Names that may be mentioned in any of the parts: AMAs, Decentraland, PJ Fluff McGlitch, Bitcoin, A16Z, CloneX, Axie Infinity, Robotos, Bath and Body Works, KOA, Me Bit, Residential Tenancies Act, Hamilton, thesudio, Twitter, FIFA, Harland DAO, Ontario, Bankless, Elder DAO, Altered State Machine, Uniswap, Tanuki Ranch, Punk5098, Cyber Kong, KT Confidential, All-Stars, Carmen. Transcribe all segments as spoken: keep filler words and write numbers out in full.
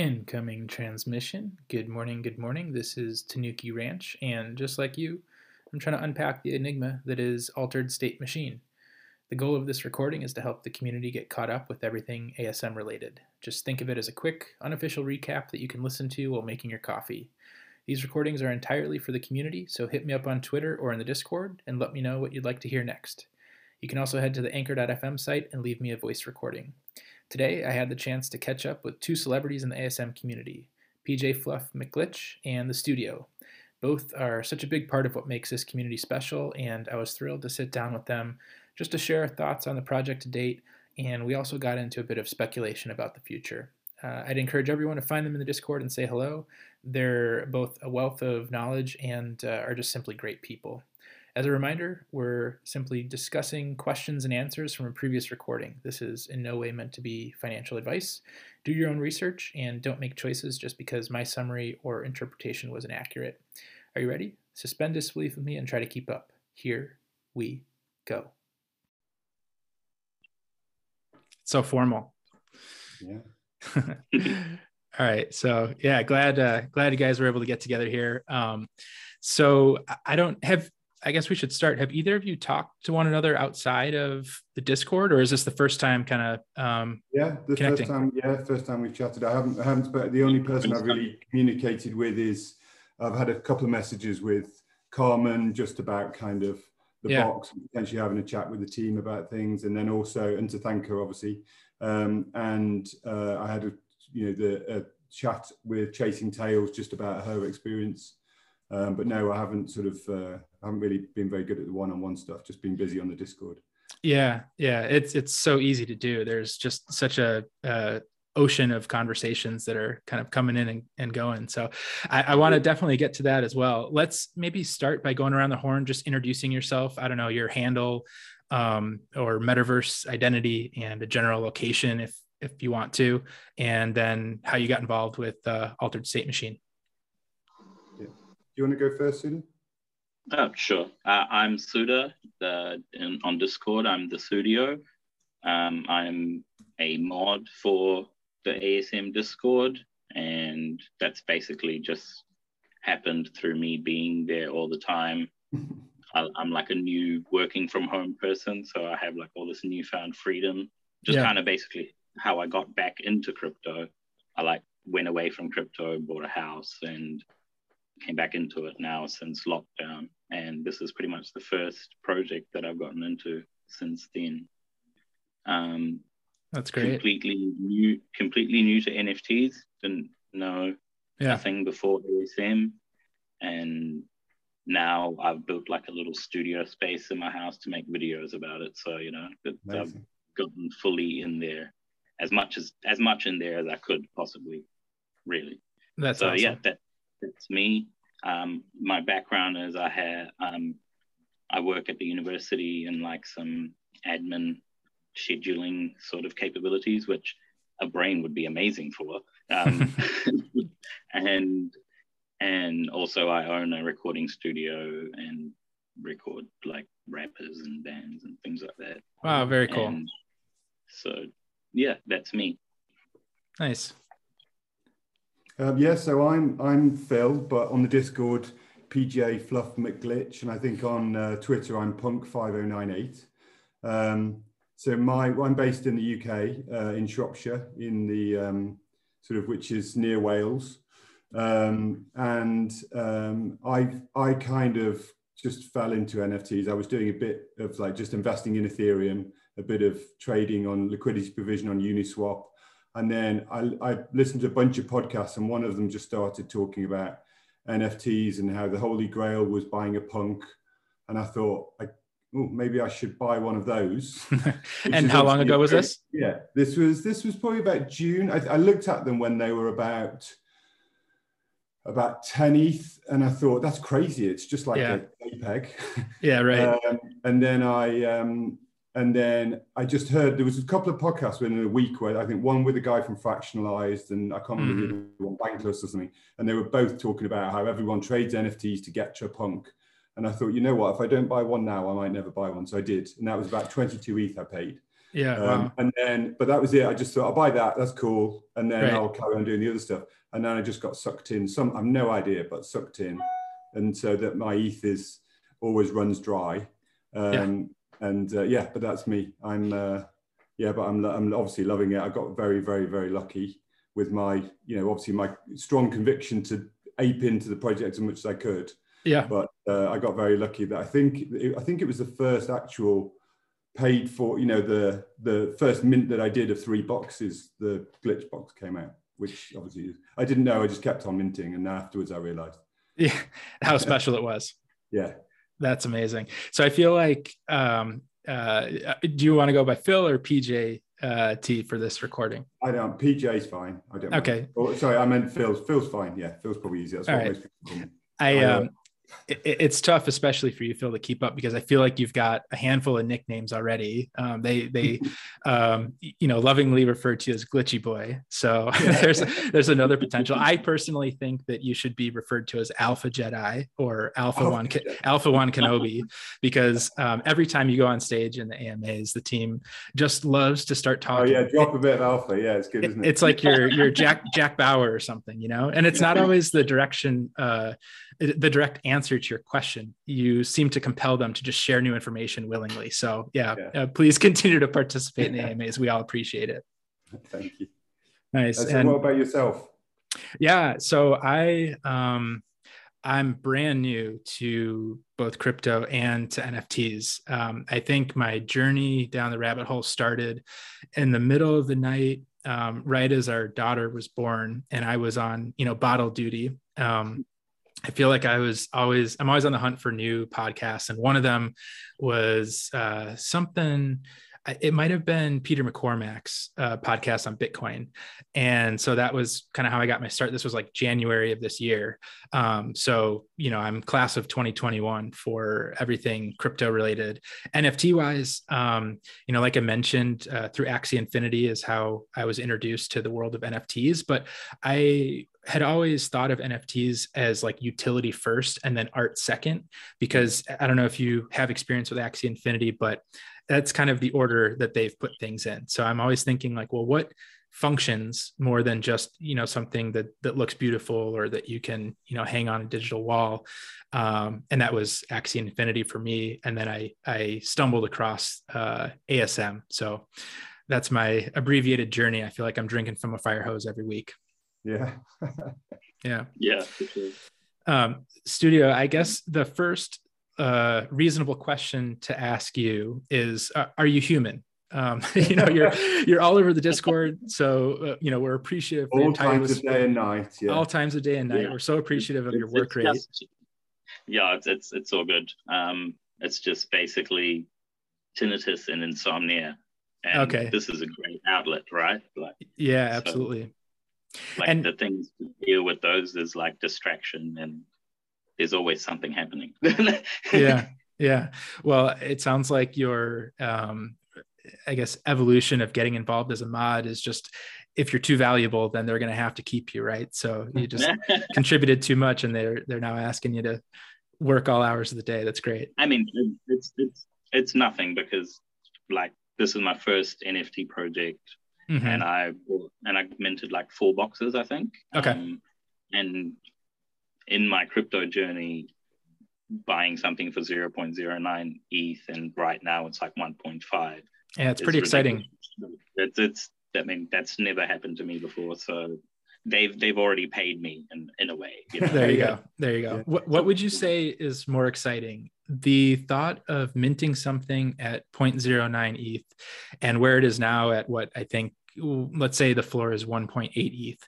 Incoming transmission. Good morning, good morning. This is Tanuki Ranch, and just like you, I'm trying to unpack the enigma that is Altered State Machine. The goal of this recording is to help the community get caught up with everything A S M related. Just think of it as a quick, unofficial recap that you can listen to while making your coffee. These recordings are entirely for the community, so hit me up on Twitter or in the Discord and let me know what you'd like to hear next. You can also head to the Anchor dot f m site and leave me a voice recording. Today, I had the chance to catch up with two celebrities in the A S M community, P J Fluff McGlitch and The Studio. Both are such a big part of what makes this community special, and I was thrilled to sit down with them just to share our thoughts on the project to date, and we also got into a bit of speculation about the future. Uh, I'd encourage everyone to find them in the Discord and say hello. They're both a wealth of knowledge and uh, are just simply great people. As a reminder, we're simply discussing questions and answers from a previous recording. This is in no way meant to be financial advice. Do your own research and don't make choices just because my summary or interpretation wasn't accurate. Are you ready? Suspend disbelief with me and try to keep up. Here we go. So formal. Yeah. All right. So yeah, glad uh, glad you guys were able to get together here. Um, so I don't have. I guess we should start. Have either of you talked to one another outside of the Discord, or is this the first time kind of um, yeah, the connecting? First time, yeah, first time we've chatted. I haven't, I haven't, but the only person I've really communicated with is, I've had a couple of messages with Carmen just about kind of the yeah. box, potentially having a chat with the team about things. And then also, and to thank her, obviously. Um, and uh, I had a, you know, the a chat with Chasing Tails just about her experience. Um, but no, I haven't sort of, uh, I haven't really been very good at the one-on-one stuff, just been busy on the Discord. Yeah, yeah, it's it's so easy to do. There's just such a uh, ocean of conversations that are kind of coming in and, and going. So I, I want to definitely get to that as well. Let's maybe start by going around the horn, just introducing yourself. I don't know, your handle um, or metaverse identity and a general location if if you want to, and then how you got involved with uh, Altered State Machine. You want to go first, Suda? Oh, sure. Uh, I'm Suda uh, in, on Discord. I'm the Sudio. Um, I'm a mod for the A S M Discord, and that's basically just happened through me being there all the time. I, I'm like a new working from home person, so I have like all this newfound freedom. Just yeah. kind of basically how I got back into crypto. I like went away from crypto, bought a house, and came back into it now since lockdown, and this is pretty much the first project that I've gotten into since then. Um, That's great. Completely new, completely new to N F Ts. Didn't know yeah. nothing before A S M, and now I've built like a little studio space in my house to make videos about it. So you know, it, I've gotten fully in there, as much as as much in there as I could possibly, really. That's so awesome. yeah. That, It's me. Um, my background is I have um, I work at the university in like some admin scheduling sort of capabilities, which a brain would be amazing for. Um, and and also I own a recording studio and record like rappers and bands and things like that. Wow, very cool. And so yeah, that's me. Nice. Um, yeah, so I'm I'm Phil, but on the Discord, P J Fluff McGlitch, and I think on uh, Twitter I'm Punk five oh nine eight. Um, so my I'm based in the U K, uh, in Shropshire, in the um, sort of which is near Wales, um, and um, I I kind of just fell into N F Ts. I was doing a bit of like just investing in Ethereum, a bit of trading on liquidity provision on Uniswap. And then I, I listened to a bunch of podcasts, and one of them just started talking about N F Ts and how the Holy Grail was buying a punk. And I thought, like, oh, maybe I should buy one of those. And how long ago was this? Yeah, this was this was probably about June. I, I looked at them when they were about about ten E T H, and I thought, that's crazy. It's just like yeah. a JPEG. Yeah, right. Um, and then I. Um, And then I just heard there was a couple of podcasts within a week where I think one with a guy from Fractionalized and I can't remember mm-hmm. the other one, Bankless or something. And they were both talking about how everyone trades N F Ts to get to a punk. And I thought, you know what, if I don't buy one now, I might never buy one. So I did. And that was about twenty-two E T H I paid. Yeah. Um, wow. And then, but that was it. I just thought, I'll buy that. That's cool. And then right. I'll carry on doing the other stuff. And then I just got sucked in. Some, I've no idea, but sucked in. And so that my E T H is always runs dry. Um, yeah. And uh, yeah, but that's me. I'm, uh, yeah, but I'm, I'm obviously loving it. I got very, very, very lucky with my, you know, obviously my strong conviction to ape into the project as much as I could. Yeah. But uh, I got very lucky that I think, I think it was the first actual paid for, you know, the the first mint that I did of three boxes, the glitch box came out, which obviously I didn't know. I just kept on minting, and afterwards I realized. Yeah, how special it was. Yeah. That's amazing. So I feel like, um, uh, do you want to go by Phil or P J uh, T for this recording? I don't, P J's fine. I don't. Okay. Oh, sorry, I meant Phil's. Phil's fine. Yeah, Phil's probably easier. That's what most people call me. I, I um, it, it's tough, especially for you, Phil, to keep up, because I feel like you've got a handful of nicknames already. Um, they, they, um, you know, lovingly referred to you as Glitchy Boy. So yeah. there's there's another potential. I personally think that you should be referred to as Alpha Jedi or Alpha One Alpha One Kenobi, because um, every time you go on stage in the A M As, the team just loves to start talking. Oh yeah, drop a bit of Alpha. Yeah, it's good, isn't it? It's like you're you're Jack Jack Bauer or something, you know. And it's not always the direction, uh, the direct answer. Answer to your question. You seem to compel them to just share new information willingly. So yeah, yeah. Uh, please continue to participate in the A M As. We all appreciate it. Thank you. Nice. So and what about yourself? Yeah. So I, um, I'm brand new to both crypto and to N F Ts. Um, I think my journey down the rabbit hole started in the middle of the night, um, right as our daughter was born, and I was on, you know, bottle duty. Um, I feel like I was always, I'm always on the hunt for new podcasts. And one of them was uh, something, it might've been Peter McCormack's uh, podcast on Bitcoin. And so that was kind of how I got my start. This was like January of this year. Um, so, you know, I'm class of twenty twenty-one for everything crypto related. N F T wise, um, you know, like I mentioned, uh, through Axie Infinity is how I was introduced to the world of N F Ts, but I had always thought of N F Ts as like utility first and then art second, because I don't know if you have experience with Axie Infinity, but that's kind of the order that they've put things in. So I'm always thinking like, well, what functions more than just, you know, something that that looks beautiful or that you can, you know, hang on a digital wall. Um, and that was Axie Infinity for me. And then I, I stumbled across uh, A S M. So that's my abbreviated journey. I feel like I'm drinking from a fire hose every week. Yeah. yeah. Yeah. For sure. Um, Studio, I guess the first uh, reasonable question to ask you is, uh, are you human? Um, you know, you're, you're all over the Discord. So, uh, you know, we're appreciative. All times of day and night. Yeah. All times of day and night. Yeah. We're so appreciative of it's, your work rate. Just, yeah, it's, it's, it's all good. Um, it's just basically tinnitus and insomnia. And okay. This is a great outlet, right? Like, yeah, absolutely. So. Like and, the things to deal with those is like distraction, and there's always something happening. yeah, yeah. Well, it sounds like your, um, I guess, evolution of getting involved as a mod is just, if you're too valuable, then they're going to have to keep you, right? So you just contributed too much, and they're they're now asking you to work all hours of the day. That's great. I mean, it's it's it's nothing, because like this is my first N F T project. Mm-hmm. And I and I minted like four boxes, I think. Okay. Um, and in my crypto journey, buying something for zero point zero nine E T H, and right now it's like one point five. Yeah, it's pretty exciting. It's it's I mean that's never happened to me before. So they've they've already paid me in, in a way. You know? there you go. There you go. Yeah. What what would you say is more exciting? The thought of minting something at zero point zero nine E T H, and where it is now at what I think, let's say the floor is one point eight E T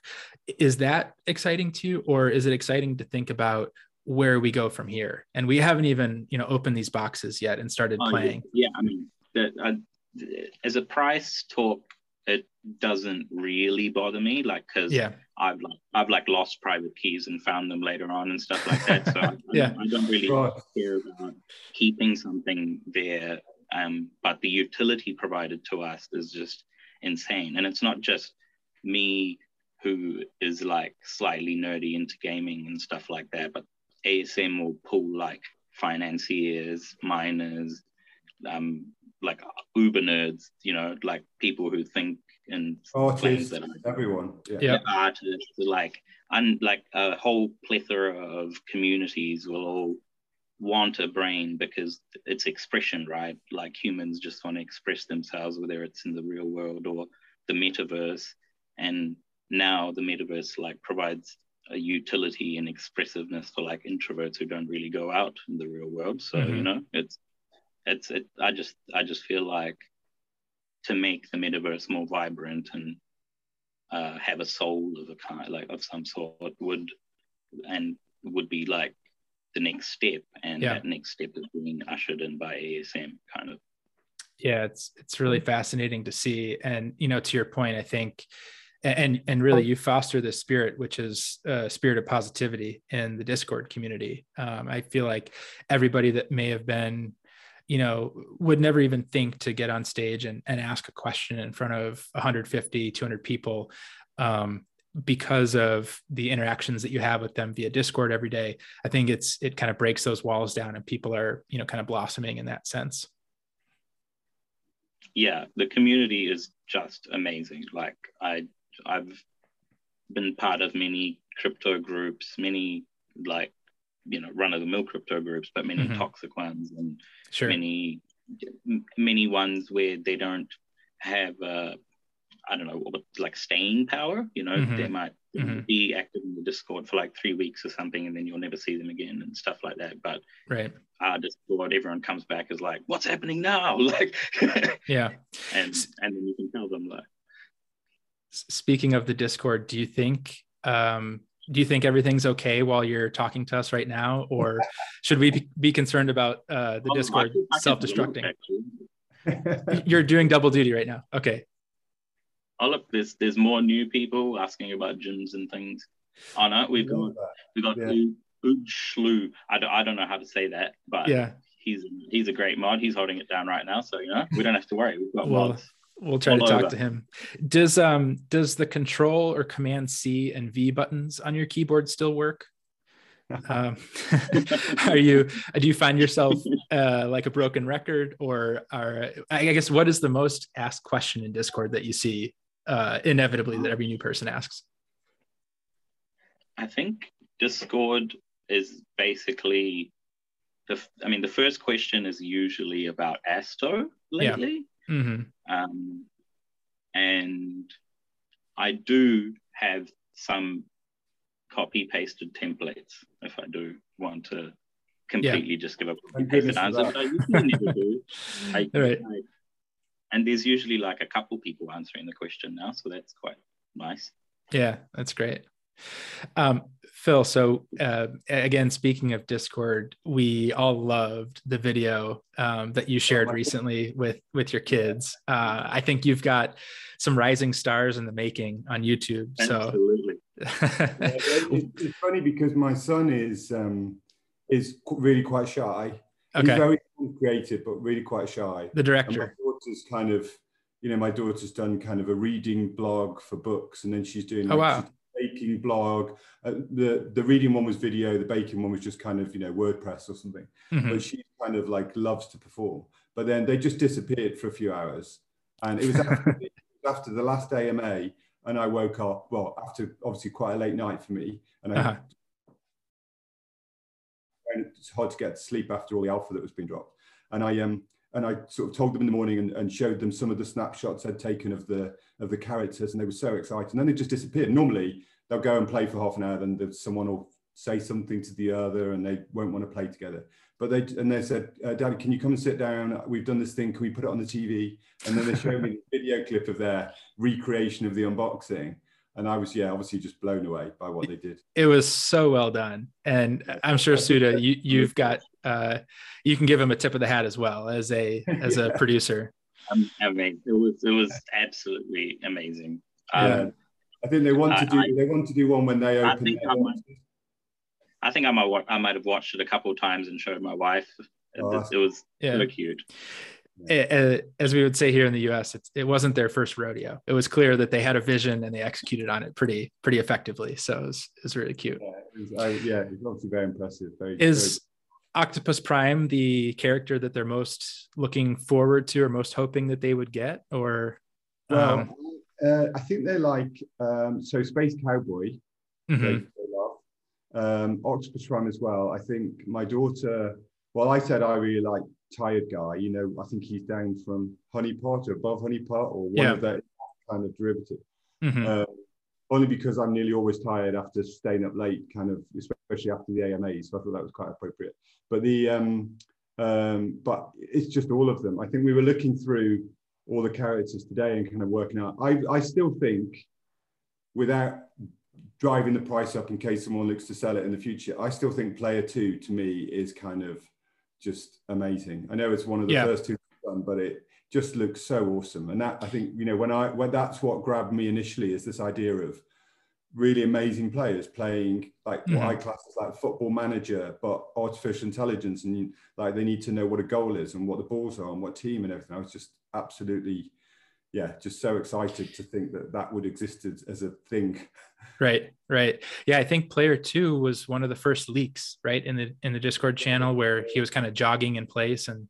H. Is that exciting to you, or is it exciting to think about where we go from here? And we haven't even, you know, opened these boxes yet and started oh, playing. Yeah, yeah, I mean, the, uh, as a price talk, it doesn't really bother me, like, because yeah. I've like I've like lost private keys and found them later on and stuff like that. So I, yeah. I, don't, I don't really right. care about keeping something there. Um, but the utility provided to us is just insane, and it's not just me who is like slightly nerdy into gaming and stuff like that, but A S M will pull like financiers, miners, um, like uber nerds, you know, like people who think and oh, things that are, everyone, yeah, yeah. artists, like un, like a whole plethora of communities will all want a brain because it's expression, right? Like humans just want to express themselves, whether it's in the real world or the metaverse. And now the metaverse like provides a utility and expressiveness for like introverts who don't really go out in the real world. So mm-hmm. you know, it's it's it, I just I just feel like to make the metaverse more vibrant and uh, have a soul of a kind, like of some sort, would and would be like the next step, and yeah. that next step is being ushered in by A S M, kind of. Yeah, it's it's really fascinating to see, and you know, to your point, I think, and and really, you foster this spirit, which is a spirit of positivity in the Discord community. Um, I feel like everybody that may have been, you know, would never even think to get on stage and, and ask a question in front of one hundred fifty, two hundred people um, because of the interactions that you have with them via Discord every day. I think it's, it kind of breaks those walls down and people are, you know, kind of blossoming in that sense. Yeah. The community is just amazing. Like I, I've been part of many crypto groups, many like, you know, run-of-the-mill crypto groups, but many mm-hmm. toxic ones, and sure. many many ones where they don't have uh I don't know what, like staying power, you know. Mm-hmm. They might mm-hmm. be active in the Discord for like three weeks or something, and then you'll never see them again and stuff like that. But right, our Discord, everyone comes back is like, what's happening now? Like yeah. And and then you can tell them like, speaking of the Discord, do you think um Do you think everything's okay while you're talking to us right now, or should we be concerned about uh, the oh, Discord I can, I can self-destructing? You're doing double duty right now. Okay. Oh look, there's there's more new people asking about gyms and things. Oh no, we've got we got Ushlu. I don't I don't know how to say that, but yeah, he's he's a great mod. He's holding it down right now, so you know we don't have to worry. We've got well, mods. We'll try All to talk over. to him. Does um does the control or command C and V buttons on your keyboard still work? um, are you do you find yourself uh, like a broken record, or are I guess what is the most asked question in Discord that you see uh, inevitably that every new person asks? I think Discord is basically the. I mean, the first question is usually about Asto lately. Yeah. Mm-hmm. Um, and I do have some copy pasted templates if I do want to completely yeah. just give up a copy-pasted answer. But I usually never do. I, right. I, and there's usually like a couple people answering the question now, so that's quite nice. Yeah, that's great. Um, Phil, so uh, again, speaking of Discord, we all loved the video um, that you shared recently with with your kids. Uh, I think you've got some rising stars in the making on YouTube. So. Absolutely. yeah, it's, it's funny because my son is um, is really quite shy. Okay. He's very creative, but really quite shy. The director. And my daughter's kind of, you know, my daughter's done kind of a reading blog for books, and then she's doing. Like, oh wow. baking blog. Uh, the the reading one was video, the baking one was just kind of, you know, WordPress or something. Mm-hmm. But she kind of like loves to perform. But then they just disappeared for a few hours. And it was after, after the last A M A, and I woke up, well, after obviously quite a late night for me. And I uh-huh. it's hard to get to sleep after all the alpha that was being dropped. And I um and I sort of told them in the morning and, and showed them some of the snapshots I'd taken of the of the characters, and they were so excited. And then they just disappeared. Normally, they'll go and play for half an hour, then someone will say something to the other, and they won't want to play together. But they and they said, uh, "Daddy, can you come and sit down? We've done this thing. Can we put it on the T V?" And then they showed me the video clip of their recreation of the unboxing. And I was, yeah, obviously just blown away by what they did. It was so well done. And I'm sure, Suda, you, you've got, uh, you can give him a tip of the hat as well as a as yeah. a producer. Um, I mean, it was, it was absolutely amazing. Um, yeah. I think they want to do, I, they want to do one when they open. I think, I might, I think I might, I might have watched it a couple of times and showed my wife. Oh, it, it was yeah. so cute. Yeah. As we would say here in the U S, it, it wasn't their first rodeo. It was clear that they had a vision and they executed on it pretty, pretty effectively. So it was, it was really cute. Yeah, it was, I, yeah, it was obviously very impressive. Very, is very Octopus Prime the character that they're most looking forward to or most hoping that they would get? Or um... well, uh, I think they're like um, so Space Cowboy, mm-hmm. they, they love. Um, Octopus Prime as well. I think my daughter. Well, I said I really like Tired Guy. You know, I think he's down from Honey Pot or above Honey Pot or one yeah. of that kind of derivative. Mm-hmm. Um, only because I'm nearly always tired after staying up late, kind of, especially after the A M As. So I thought that was quite appropriate. But the, um, um, but it's just all of them. I think we were looking through all the characters today and kind of working out. I, I still think, without driving the price up in case someone looks to sell it in the future, I still think Player Two to me is kind of just amazing. I know it's one of the yeah. first two, but it just looks so awesome. And that, I think, you know, when I, when that's what grabbed me initially, is this idea of really amazing players playing like mm-hmm. what I class as like Football Manager, but artificial intelligence, and you, like they need to know what a goal is and what the balls are and what team and everything. I was just absolutely, yeah, just so excited to think that that would exist as a thing. Right, right. Yeah, I think Player Two was one of the first leaks, right, in the, in the Discord channel, where he was kind of jogging in place. And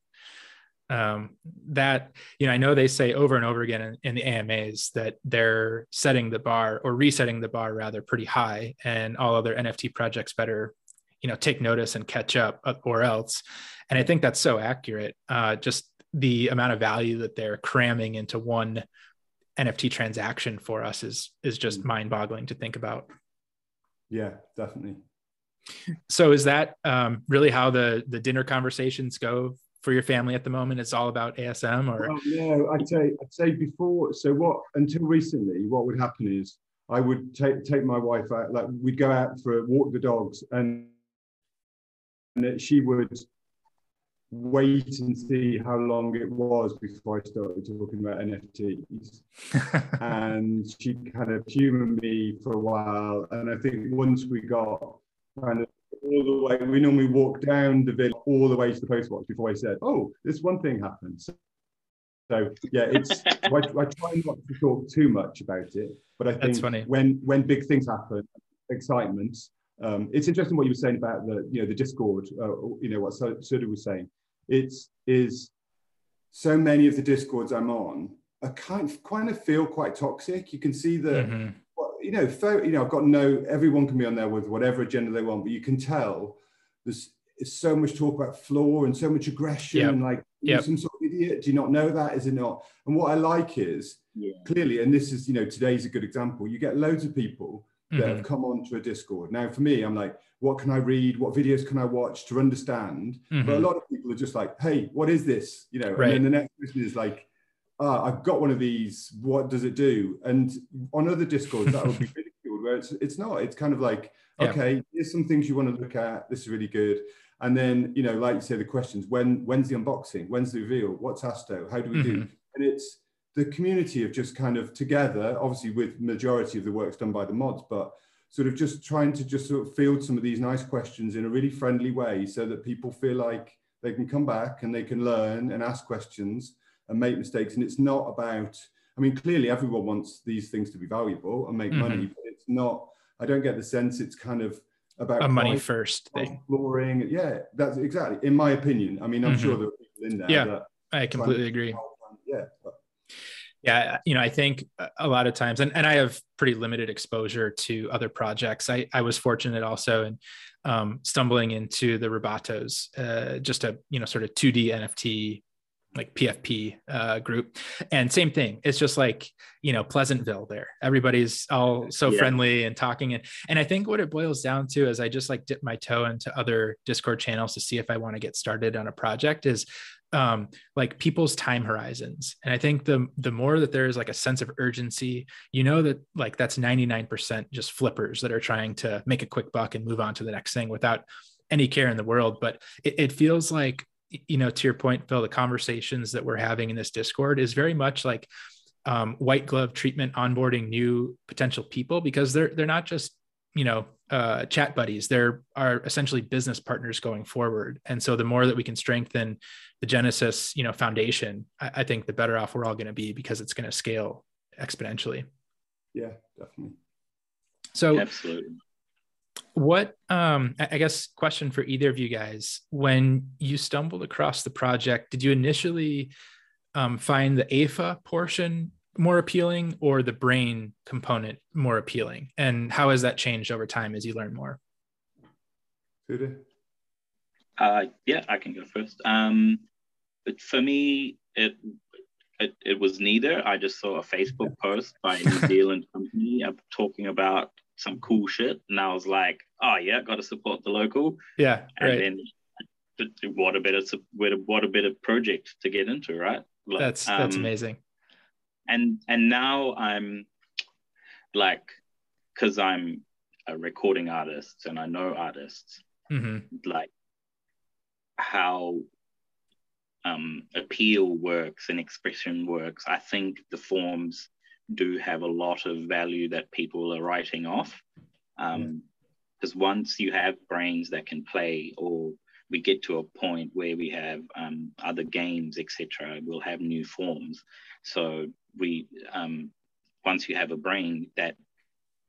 Um, that, you know, I know they say over and over again in, in the A M As that they're setting the bar, or resetting the bar rather, pretty high, and all other N F T projects better, you know, take notice and catch up, or else. And I think that's so accurate. Uh, just the amount of value that they're cramming into one N F T transaction for us is, is just mm-hmm. mind boggling to think about. Yeah, definitely. So is that um, really how the, the dinner conversations go for your family at the moment? It's all about A S M, or? Well, no, I'd say, I'd say before, so what, until recently, what would happen is I would take take my wife out, like we'd go out for a walk the dogs, and, and she would wait and see how long it was before I started talking about N F Ts. And she kind of humored me for a while. And I think once we got kind of all the way, we normally walk down the village all the way to the post box before I said, oh, this one thing happened. So, so yeah, it's, I, I try not to talk too much about it, but I think That's funny. when when big things happen, excitement. Um, it's interesting what you were saying about the, you know, the Discord, uh, you know, what Suda was saying. It's, is so many of the Discords I'm on, I kind of, kind of feel quite toxic. You can see the, mm-hmm. You know, fair, you know, I've got no, everyone can be on there with whatever agenda they want, but you can tell there's, there's so much talk about flaw and so much aggression, yep. and like, yep. you some sort of idiot, do you not know that, is it not? And what I like is, yeah. clearly, and this is, you know, today's a good example, you get loads of people that mm-hmm. have come onto a Discord. Now, for me, I'm like, what can I read? What videos can I watch to understand? Mm-hmm. But a lot of people are just like, hey, what is this? You know, right. And then the next person is like, ah, I've got one of these, what does it do? And on other Discords, that would be ridiculed, where it's, it's not. It's kind of like, okay, yeah. here's some things you want to look at. This is really good. And then, you know, like you say, the questions, when, when's the unboxing? When's the reveal? What's Asto? How do we mm-hmm. do? And it's the community of just kind of together, obviously with majority of the work's done by the mods, but sort of just trying to just sort of field some of these nice questions in a really friendly way so that people feel like they can come back and they can learn and ask questions and make mistakes. And it's not about, I mean, clearly everyone wants these things to be valuable and make mm-hmm. money, but it's not, I don't get the sense it's kind of about a money first thing. Exploring. Yeah, that's exactly, in my opinion. I mean, I'm mm-hmm. sure there are people in there. Yeah, that I completely agree. Yeah. But. Yeah, you know, I think a lot of times, and, and I have pretty limited exposure to other projects. I, I was fortunate also in um, stumbling into the Robotos, uh, just a, you know, sort of two D N F T like P F P uh, group, and same thing. It's just like, you know, Pleasantville there, everybody's all so yeah. friendly and talking. And, and I think what it boils down to is I just like dip my toe into other Discord channels to see if I want to get started on a project is um, like people's time horizons. And I think the, the more that there is like a sense of urgency, you know, that like that's ninety-nine percent just flippers that are trying to make a quick buck and move on to the next thing without any care in the world. But it, it feels like, you know, to your point, Phil, the conversations that we're having in this Discord is very much like um, white glove treatment, onboarding new potential people, because they're, they're not just, you know, uh, chat buddies. They're are essentially business partners going forward. And so the more that we can strengthen the Genesis, you know, foundation, I, I think the better off we're all going to be, because it's going to scale exponentially. Yeah, definitely. So absolutely. What, um, I guess, question for either of you guys, when you stumbled across the project, did you initially um, find the A I F A portion more appealing or the brain component more appealing? And how has that changed over time as you learn more? Uh, yeah, I can go first. Um, but for me, it, it it was neither. I just saw a Facebook post by a New Zealand company talking about some cool shit, and I was like, "Oh yeah, got to support the local." Yeah, and right. then what a better what a better project to get into, right? Like, that's that's um, amazing. And and now I'm like, because I'm a recording artist and I know artists, mm-hmm. like how um, appeal works and expression works. I think the forms do have a lot of value that people are writing off, because um, mm. once you have brains that can play, or we get to a point where we have um, other games, et cetera, we'll have new forms. So we um, once you have a brain, that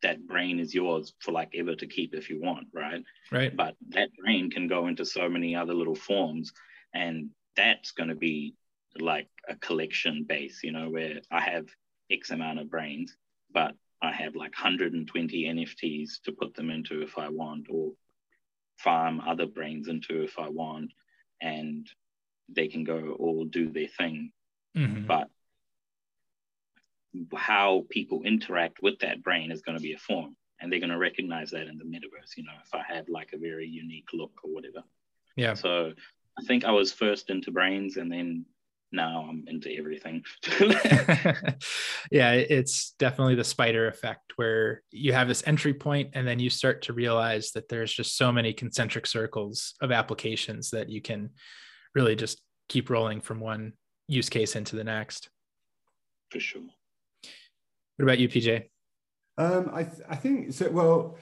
that brain is yours for like ever to keep if you want, right? Right. But that brain can go into so many other little forms, and that's going to be like a collection base, you know, where I have X amount of brains, but I have like one hundred twenty N F Ts to put them into if I want, or farm other brains into if I want, and they can go all do their thing. Mm-hmm. But how people interact with that brain is going to be a form, and they're going to recognize that in the metaverse, you know, if I have like a very unique look or whatever. Yeah. So I think I was first into brains, and then now I'm into everything. Yeah, it's definitely the spider effect, where you have this entry point and then you start to realize that there's just so many concentric circles of applications that you can really just keep rolling from one use case into the next. For sure. What about you, P J? Um, I, th- I think, so. well,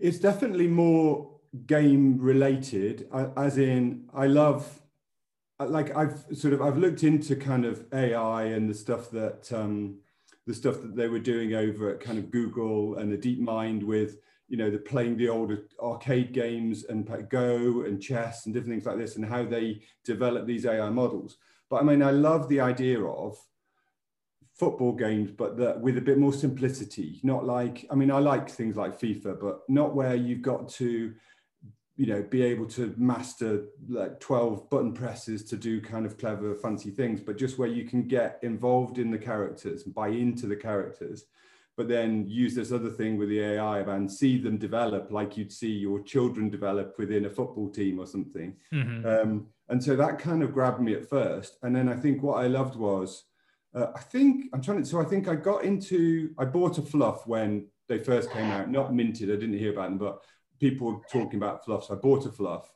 it's definitely more game related, as in I love, like I've sort of, I've looked into kind of A I and the stuff that, um, the stuff that they were doing over at kind of Google and the DeepMind with, you know, the playing the old arcade games and Go and chess and different things like this, and how they develop these A I models. But I mean, I love the idea of football games, but that with a bit more simplicity, not like, I mean, I like things like FIFA, but not where you've got to, you know, be able to master like twelve button presses to do kind of clever, fancy things, but just where you can get involved in the characters and buy into the characters, but then use this other thing with the A I and see them develop like you'd see your children develop within a football team or something. Mm-hmm. Um, and so that kind of grabbed me at first. And then I think what I loved was, Uh, I think I'm trying to, so I think I got into, I bought a Fluff when they first came out, not minted, I didn't hear about them, but people were talking about Fluff. So I bought a Fluff,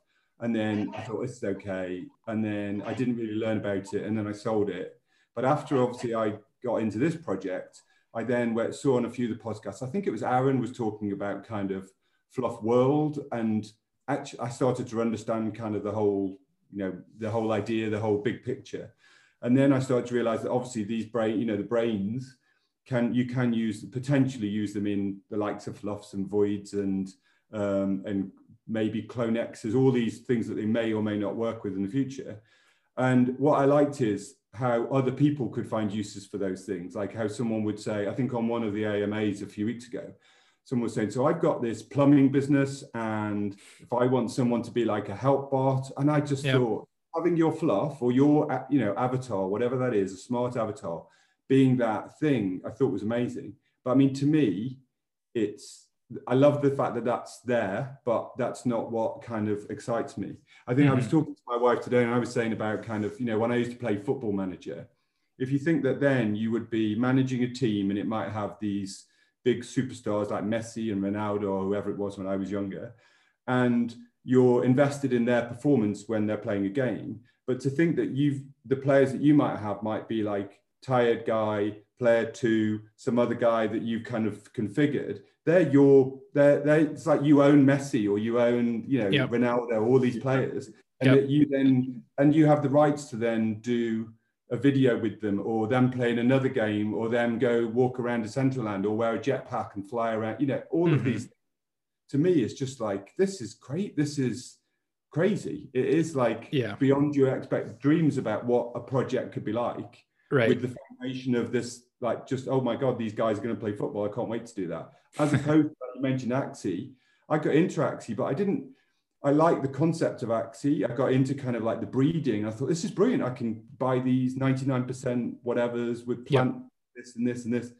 and then I thought, this is okay. And then I didn't really learn about it, and then I sold it. But after obviously I got into this project, I then went, saw on a few of the podcasts, I think it was Aaron was talking about kind of Fluff World. And actually I started to understand kind of the whole, you know, the whole idea, the whole big picture. And then I started to realize that obviously these brain, you know, the brains can, you can use, potentially use them in the likes of Fluffs and Voids and um, and maybe CloneX's, all these things that they may or may not work with in the future. And what I liked is how other people could find uses for those things, like how someone would say, I think on one of the A M As a few weeks ago, someone was saying, so I've got this plumbing business, and if I want someone to be like a help bot, and I just yeah. thought, having your Fluff or your, you know, avatar, whatever that is, a smart avatar, being that thing, I thought was amazing. But I mean, to me, it's, I love the fact that that's there, but that's not what kind of excites me. I think mm-hmm. I was talking to my wife today, and I was saying about kind of, you know, when I used to play Football Manager, if you think that then you would be managing a team and it might have these big superstars like Messi and Ronaldo or whoever it was when I was younger, and you're invested in their performance when they're playing a game. But to think that you've, the players that you might have might be like tired guy, player two, some other guy that you've kind of configured, they're your, they're, they're it's like you own Messi or you own, you know, yep. Ronaldo, all these players. And yep. that you then, and you have the rights to then do a video with them, or them playing another game, or them go walk around Decentraland, or wear a jetpack and fly around, you know, all mm-hmm. of these things. to me is just like, this is great. This is crazy. It is like yeah. beyond your expect dreams about what a project could be like. Right. With the foundation of this, like, just, oh my God, these guys are going to play football. I can't wait to do that. As opposed to, like you mentioned, Axie. I got into Axie, but I didn't, I like the concept of Axie. I got into kind of like the breeding. I thought, this is brilliant. I can buy these ninety-nine percent whatevers with plant yeah. this and this and this.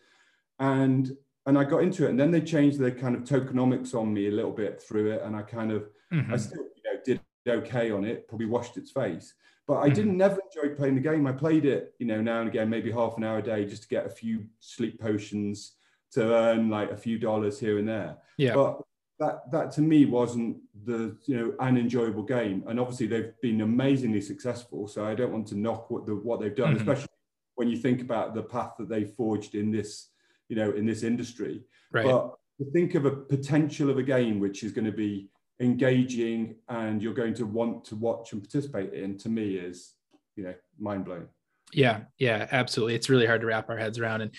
And and I got into it. And then they changed their kind of tokenomics on me a little bit through it. And I kind of, mm-hmm. I still, you know, did okay on it, probably washed its face. But I mm-hmm. didn't never enjoy playing the game. I played it, you know, now and again, maybe half an hour a day, just to get a few sleep potions to earn like a few dollars here and there. Yeah. But That that to me wasn't the you know an enjoyable game, and obviously they've been amazingly successful. So I don't want to knock what the what they've done, mm-hmm. especially when you think about the path that they forged in this you know in this industry. Right. But to think of a potential of a game which is going to be engaging and you're going to want to watch and participate in, to me is you know mind blowing. Yeah, yeah, absolutely. It's really hard to wrap our heads around. And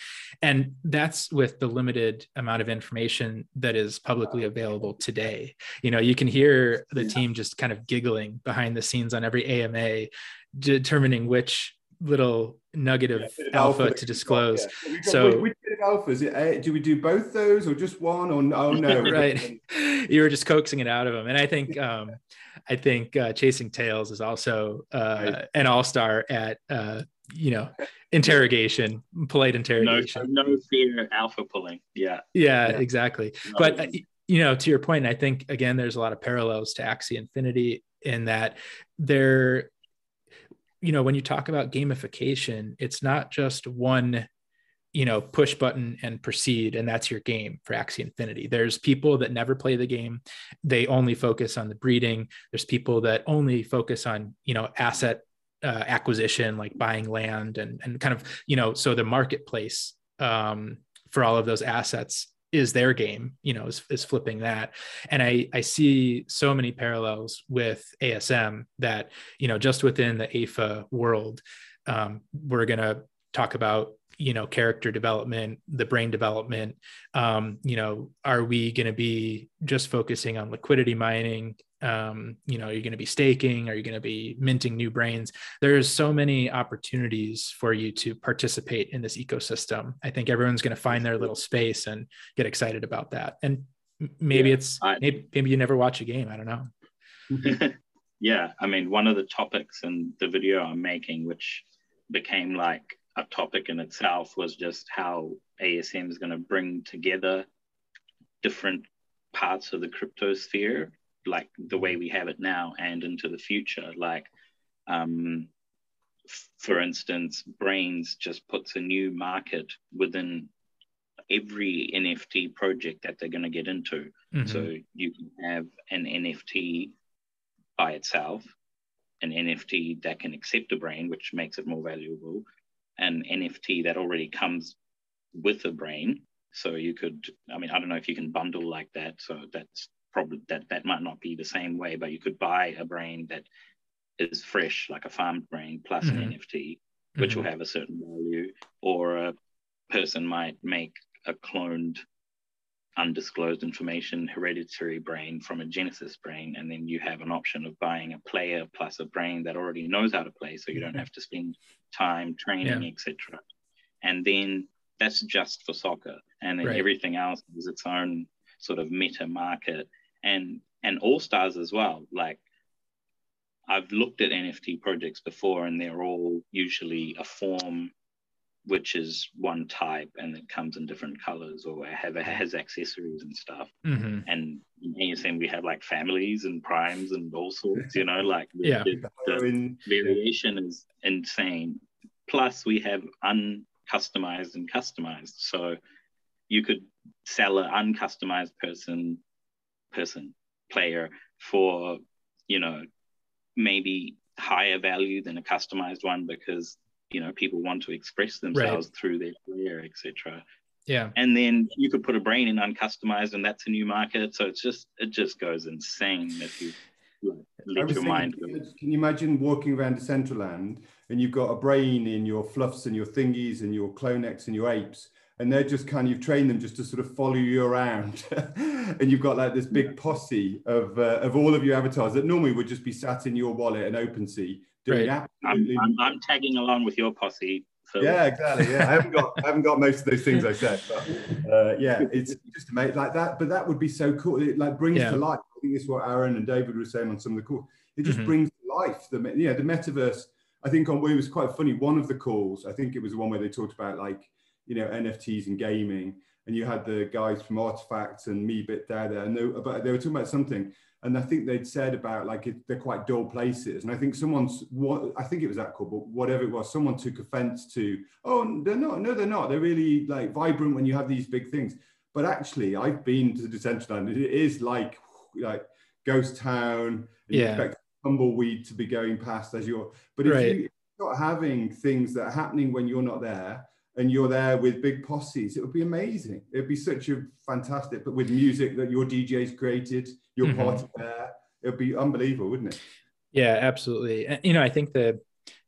and that's with the limited amount of information that is publicly available today. You know, you can hear the team just kind of giggling behind the scenes on every A M A, determining which little nugget of yeah, alpha, alpha to disclose. Got, yeah. So we, got, so, we, we did alphas. Do we do both those or just one? Or oh no, right? You were just coaxing it out of them. And I think um, I think uh, Chasing Tails is also uh, right. an all-star at uh, you know interrogation, polite interrogation. No, no fear of alpha pulling. Yeah. Yeah, yeah. Exactly. No. But uh, you know, to your point, I think again, there's a lot of parallels to Axie Infinity in that they're. You know, when you talk about gamification, it's not just one, you know, push button and proceed, and that's your game for Axie Infinity. There's people that never play the game. They only focus on the breeding. There's people that only focus on, you know, asset uh, acquisition, like buying land and, and kind of, you know, so the marketplace um, for all of those assets is their game, you know, is, is flipping that. And I, I see so many parallels with A S M that, you know, just within the A I F A world, um, we're going to talk about, you know, character development, the brain development, um, you know, are we going to be just focusing on liquidity mining? Um, you know, are you going to be staking? Are you going to be minting new brains? There's so many opportunities for you to participate in this ecosystem. I think everyone's going to find their little space and get excited about that. And maybe yeah, it's, I, maybe, maybe you never watch a game. I don't know. Yeah. I mean, one of the topics in the video I'm making, which became like a topic in itself, was just how A S M is going to bring together different parts of the crypto sphere, like the way we have it now and into the future. Like, um, f- for instance, Brains just puts a new market within every N F T project that they're going to get into. Mm-hmm. So you can have an N F T by itself, an N F T that can accept a brain, which makes it more valuable, an N F T that already comes with a brain. So you could, I mean, I don't know if you can bundle like that. So that's probably that that might not be the same way, but you could buy a brain that is fresh, like a farmed brain, plus mm-hmm. an N F T, which mm-hmm. will have a certain value, or a person might make a cloned, undisclosed information, hereditary brain from a Genesis brain, and then you have an option of buying a player plus a brain that already knows how to play, so you don't have to spend time training, yeah. et cetera. And then that's just for soccer, and then right. everything else is its own sort of meta market. And and all stars as well. Like, I've looked at N F T projects before, and they're all usually a form which is one type, and it comes in different colors or have has accessories and stuff. Mm-hmm. And in A S M we have like families and primes and all sorts. You know, like the, yeah. the, the variation is insane. Plus we have uncustomized and customized. So you could sell an uncustomized person. person player for, you know, maybe higher value than a customized one, because, you know, people want to express themselves right. through their player, et cetera. Yeah. And then you could put a brain in uncustomized, and that's a new market. So it's just, it just goes insane if you like, let your mind go. Can you imagine walking around Decentraland and you've got a brain in your fluffs and your thingies and your CloneX and your apes, and they're just kind of, you've trained them just to sort of follow you around. And you've got like this big posse of uh, of all of your avatars that normally would just be sat in your wallet and OpenSea doing right. absolutely. I'm, I'm, I'm tagging along with your posse. So. Yeah, exactly. Yeah, I haven't got I haven't got most of those things I said, but uh, yeah, it's just amazing like that. But that would be so cool. It like brings yeah. to life. I think this is what Aaron and David were saying on some of the calls. It just mm-hmm. brings to life the you know the metaverse. I think on it was quite funny. One of the calls, I think it was the one where they talked about like you know N F Ts and gaming, and you had the guys from Artifacts and Me Bit there there, and they, but they were talking about something. And I think they'd said about like it, they're quite dull places. And I think someone's, what, I think it was that cool, but whatever it was, someone took offense to, oh, they're not, no, they're not. They're really like vibrant when you have these big things. But actually, I've been to Decentraland. It is like like ghost town. You yeah. expect tumbleweed to be going past as you're, but if, right. you, if you're not having things that are happening when you're not there, and you're there with big posses, it would be amazing. It'd be such a fantastic, but with music that your D Js created, your mm-hmm. party there, it'd be unbelievable, wouldn't it? Yeah, absolutely. You know, I think the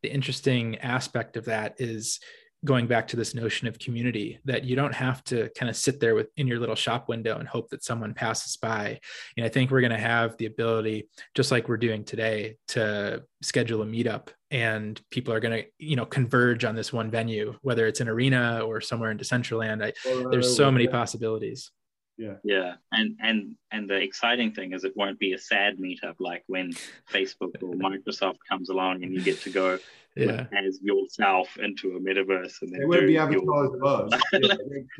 the interesting aspect of that is going back to this notion of community, that you don't have to kind of sit there with in your little shop window and hope that someone passes by. And I think we're going to have the ability, just like we're doing today, to schedule a meetup, and people are going to, you know, converge on this one venue, whether it's an arena or somewhere in Decentraland. I, well, there's so well, many yeah. possibilities. Yeah. Yeah. And, and, and the exciting thing is it won't be a sad meetup, like when Facebook or Microsoft comes along and you get to go yeah. as yourself into a metaverse. And then it won't be avatars of us. Yeah.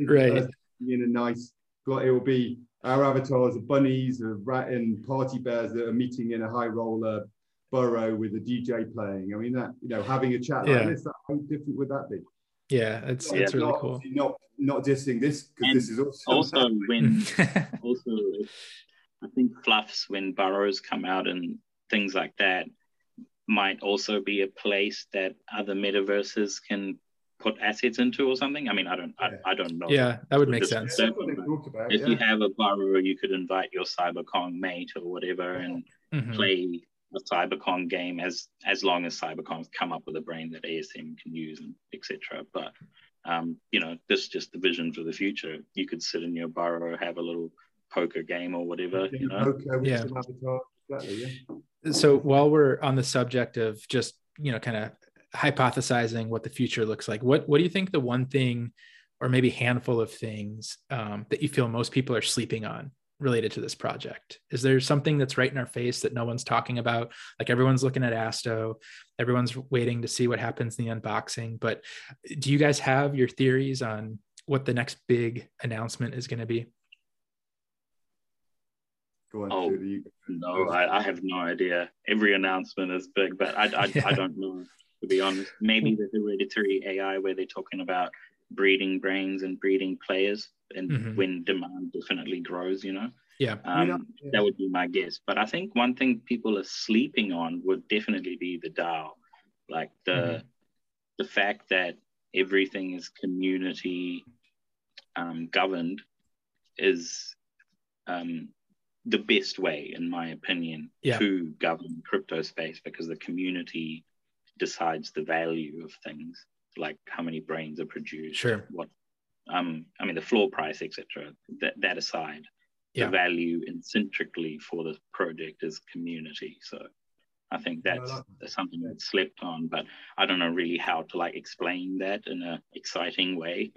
Right. In a nice, it will be our avatars of bunnies, of rat and party bears that are meeting in a high roller burrow with a D J playing. I mean, that, you know, having a chat yeah. like this, that, how different would that be? Yeah, it's it's, it's really not, cool. Not not dissing this, because this is awesome. Also when also I think Fluffs, when burrows come out and things like that, might also be a place that other metaverses can put assets into or something. I mean, I don't yeah. I, I don't know. Yeah, that would make sense. Yeah, about, if yeah. you have a burrow, you could invite your Cyber Kong mate or whatever and mm-hmm. play a Cyber Kong game, as as long as Cyber Kong's come up with a brain that A S M can use, and et cetera. But um, you know, this is just the vision for the future. You could sit in your burrow, have a little poker game or whatever. You know, poker with yeah. some avatar. Exactly, yeah. So while we're on the subject of just you know, kind of hypothesizing what the future looks like, what what do you think the one thing, or maybe handful of things, um, that you feel most people are sleeping on related to this project? Is there something that's right in our face that no one's talking about? Like, everyone's looking at Asto, everyone's waiting to see what happens in the unboxing, but do you guys have your theories on what the next big announcement is going to be? Go on, oh, you- no, I, I have no idea. Every announcement is big, but I, I, yeah. I don't know, to be honest. Maybe the hereditary A I where they're talking about breeding brains and breeding players, and mm-hmm. when demand definitely grows, you know, yeah. Um, yeah, yeah, that would be my guess. But I think one thing people are sleeping on would definitely be the DAO, like the mm-hmm. the fact that everything is community um, governed is um, the best way, in my opinion, yeah. to govern crypto space, because the community decides the value of things, like how many brains are produced, sure. what um I mean the floor price, etc. that that aside, yeah. the value intrinsically for this project is community. So I think that's well, I something that's slept on, but I don't know really how to like explain that in an exciting way.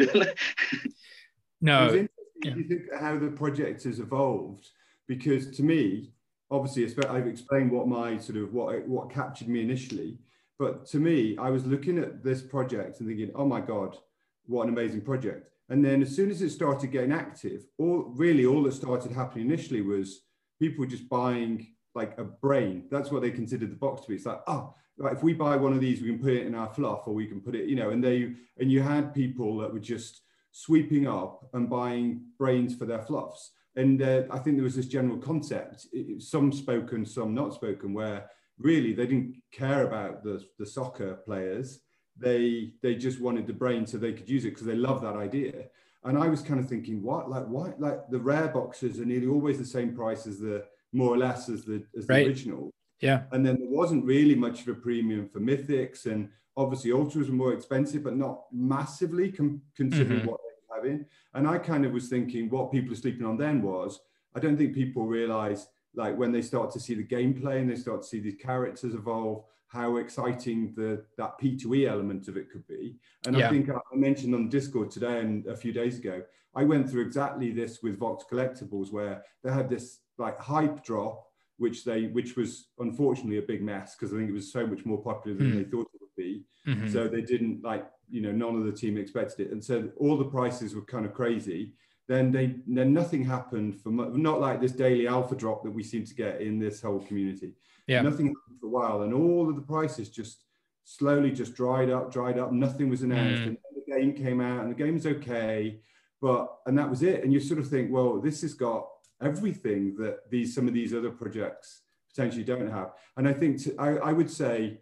No, it's interesting yeah. you think how the project has evolved, because to me, obviously I've explained what my sort of what what captured me initially. But to me, I was looking at this project and thinking, oh my God, what an amazing project. And then as soon as it started getting active, all really all that started happening initially was people just buying like a brain. That's what they considered the box to be. It's like, oh, like if we buy one of these, we can put it in our fluff, or we can put it, you know, and they and you had people that were just sweeping up and buying brains for their fluffs. And uh, I think there was this general concept, it, some spoken, some not spoken, where really they didn't care about the, the soccer players. They they just wanted the brain so they could use it because they love that idea. And I was kind of thinking, what? Like why? Like the rare boxes are nearly always the same price as the, more or less as the, as right. the original. Yeah. And then there wasn't really much of a premium for mythics, and obviously ultras were more expensive, but not massively com- considering mm-hmm. what they have savvy. And I kind of was thinking what people were sleeping on then was, I don't think people realize, like when they start to see the gameplay and they start to see these characters evolve, how exciting the that P two E element of it could be. And yeah. I think I mentioned on Discord today and a few days ago, I went through exactly this with Vox Collectibles, where they had this like hype drop, which they which was unfortunately a big mess, because I think it was so much more popular than mm. they thought it would be. Mm-hmm. So they didn't like, you know, none of the team expected it. And so all the prices were kind of crazy. Then they then nothing happened for not like this daily alpha drop that we seem to get in this whole community. Yeah. Nothing happened for a while, and all of the prices just slowly just dried up, dried up. Nothing was announced, mm. and then the game came out, and the game's okay, but and that was it. And you sort of think, well, this has got everything that these some of these other projects potentially don't have. And I think to, I, I would say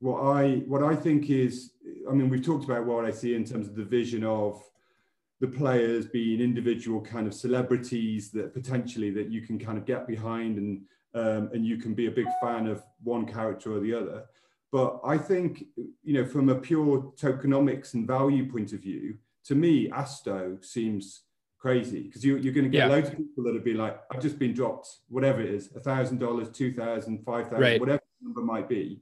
what I what I think is, I mean, we've talked about what I see in terms of the vision of the players being individual kind of celebrities that potentially that you can kind of get behind, and um, and you can be a big fan of one character or the other. But I think, you know, from a pure tokenomics and value point of view, to me, ASTO seems crazy, because you, you're going to get yeah. loads of people that have been like, I've just been dropped, whatever it is, a thousand dollars, two thousand dollars, five thousand dollars, right. whatever the number might be.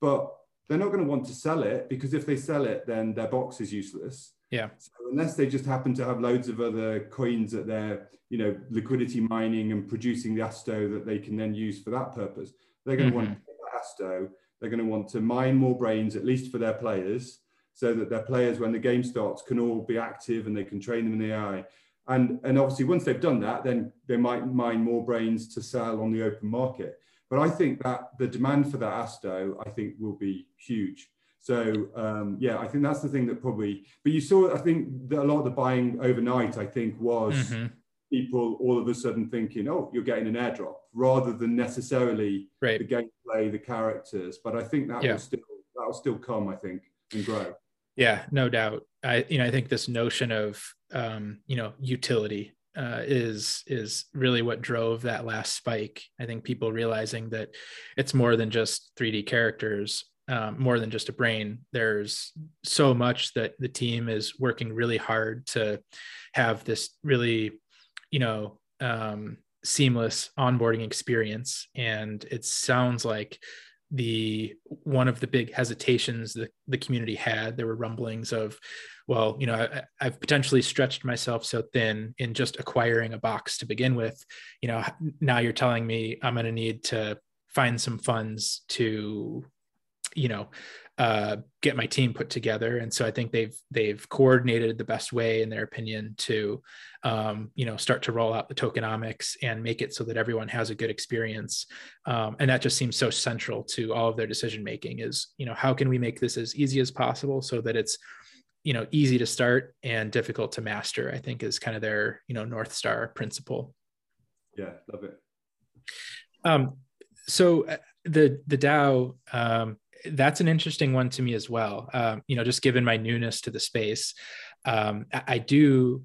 But they're not going to want to sell it, because if they sell it, then their box is useless. Yeah. So unless they just happen to have loads of other coins that they're, you know, liquidity mining and producing the ASTO that they can then use for that purpose, they're going mm-hmm. to want to get ASTO. They're going to want to mine more brains, at least for their players, so that their players, when the game starts, can all be active and they can train them in the A I. And and obviously, once they've done that, then they might mine more brains to sell on the open market. But I think that the demand for that ASTO, I think, will be huge. So um, yeah, I think that's the thing that probably, but you saw, I think that a lot of the buying overnight, I think was mm-hmm. people all of a sudden thinking, oh, you're getting an airdrop, rather than necessarily right. the gameplay, the characters. But I think that yeah. will still, that will still come, I think, and grow. Yeah, no doubt. I, you know, I think this notion of, um, you know, utility uh, is, is really what drove that last spike. I think people realizing that it's more than just three D characters. Um, more than just a brain, there's so much that the team is working really hard to have this really, you know, um, seamless onboarding experience. And it sounds like the one of the big hesitations that the community had, there were rumblings of, well, you know, I, I've potentially stretched myself so thin in just acquiring a box to begin with. You know, now you're telling me I'm going to need to find some funds to, you know, uh, get my team put together. And so I think they've, they've coordinated the best way in their opinion to, um, you know, start to roll out the tokenomics and make it so that everyone has a good experience. Um, and that just seems so central to all of their decision-making is, you know, how can we make this as easy as possible so that it's, you know, easy to start and difficult to master, I think is kind of their, you know, North Star principle. Yeah. Love it. Um, so the, the DAO, um, that's an interesting one to me as well. Um, you know, just given my newness to the space, um, I, I do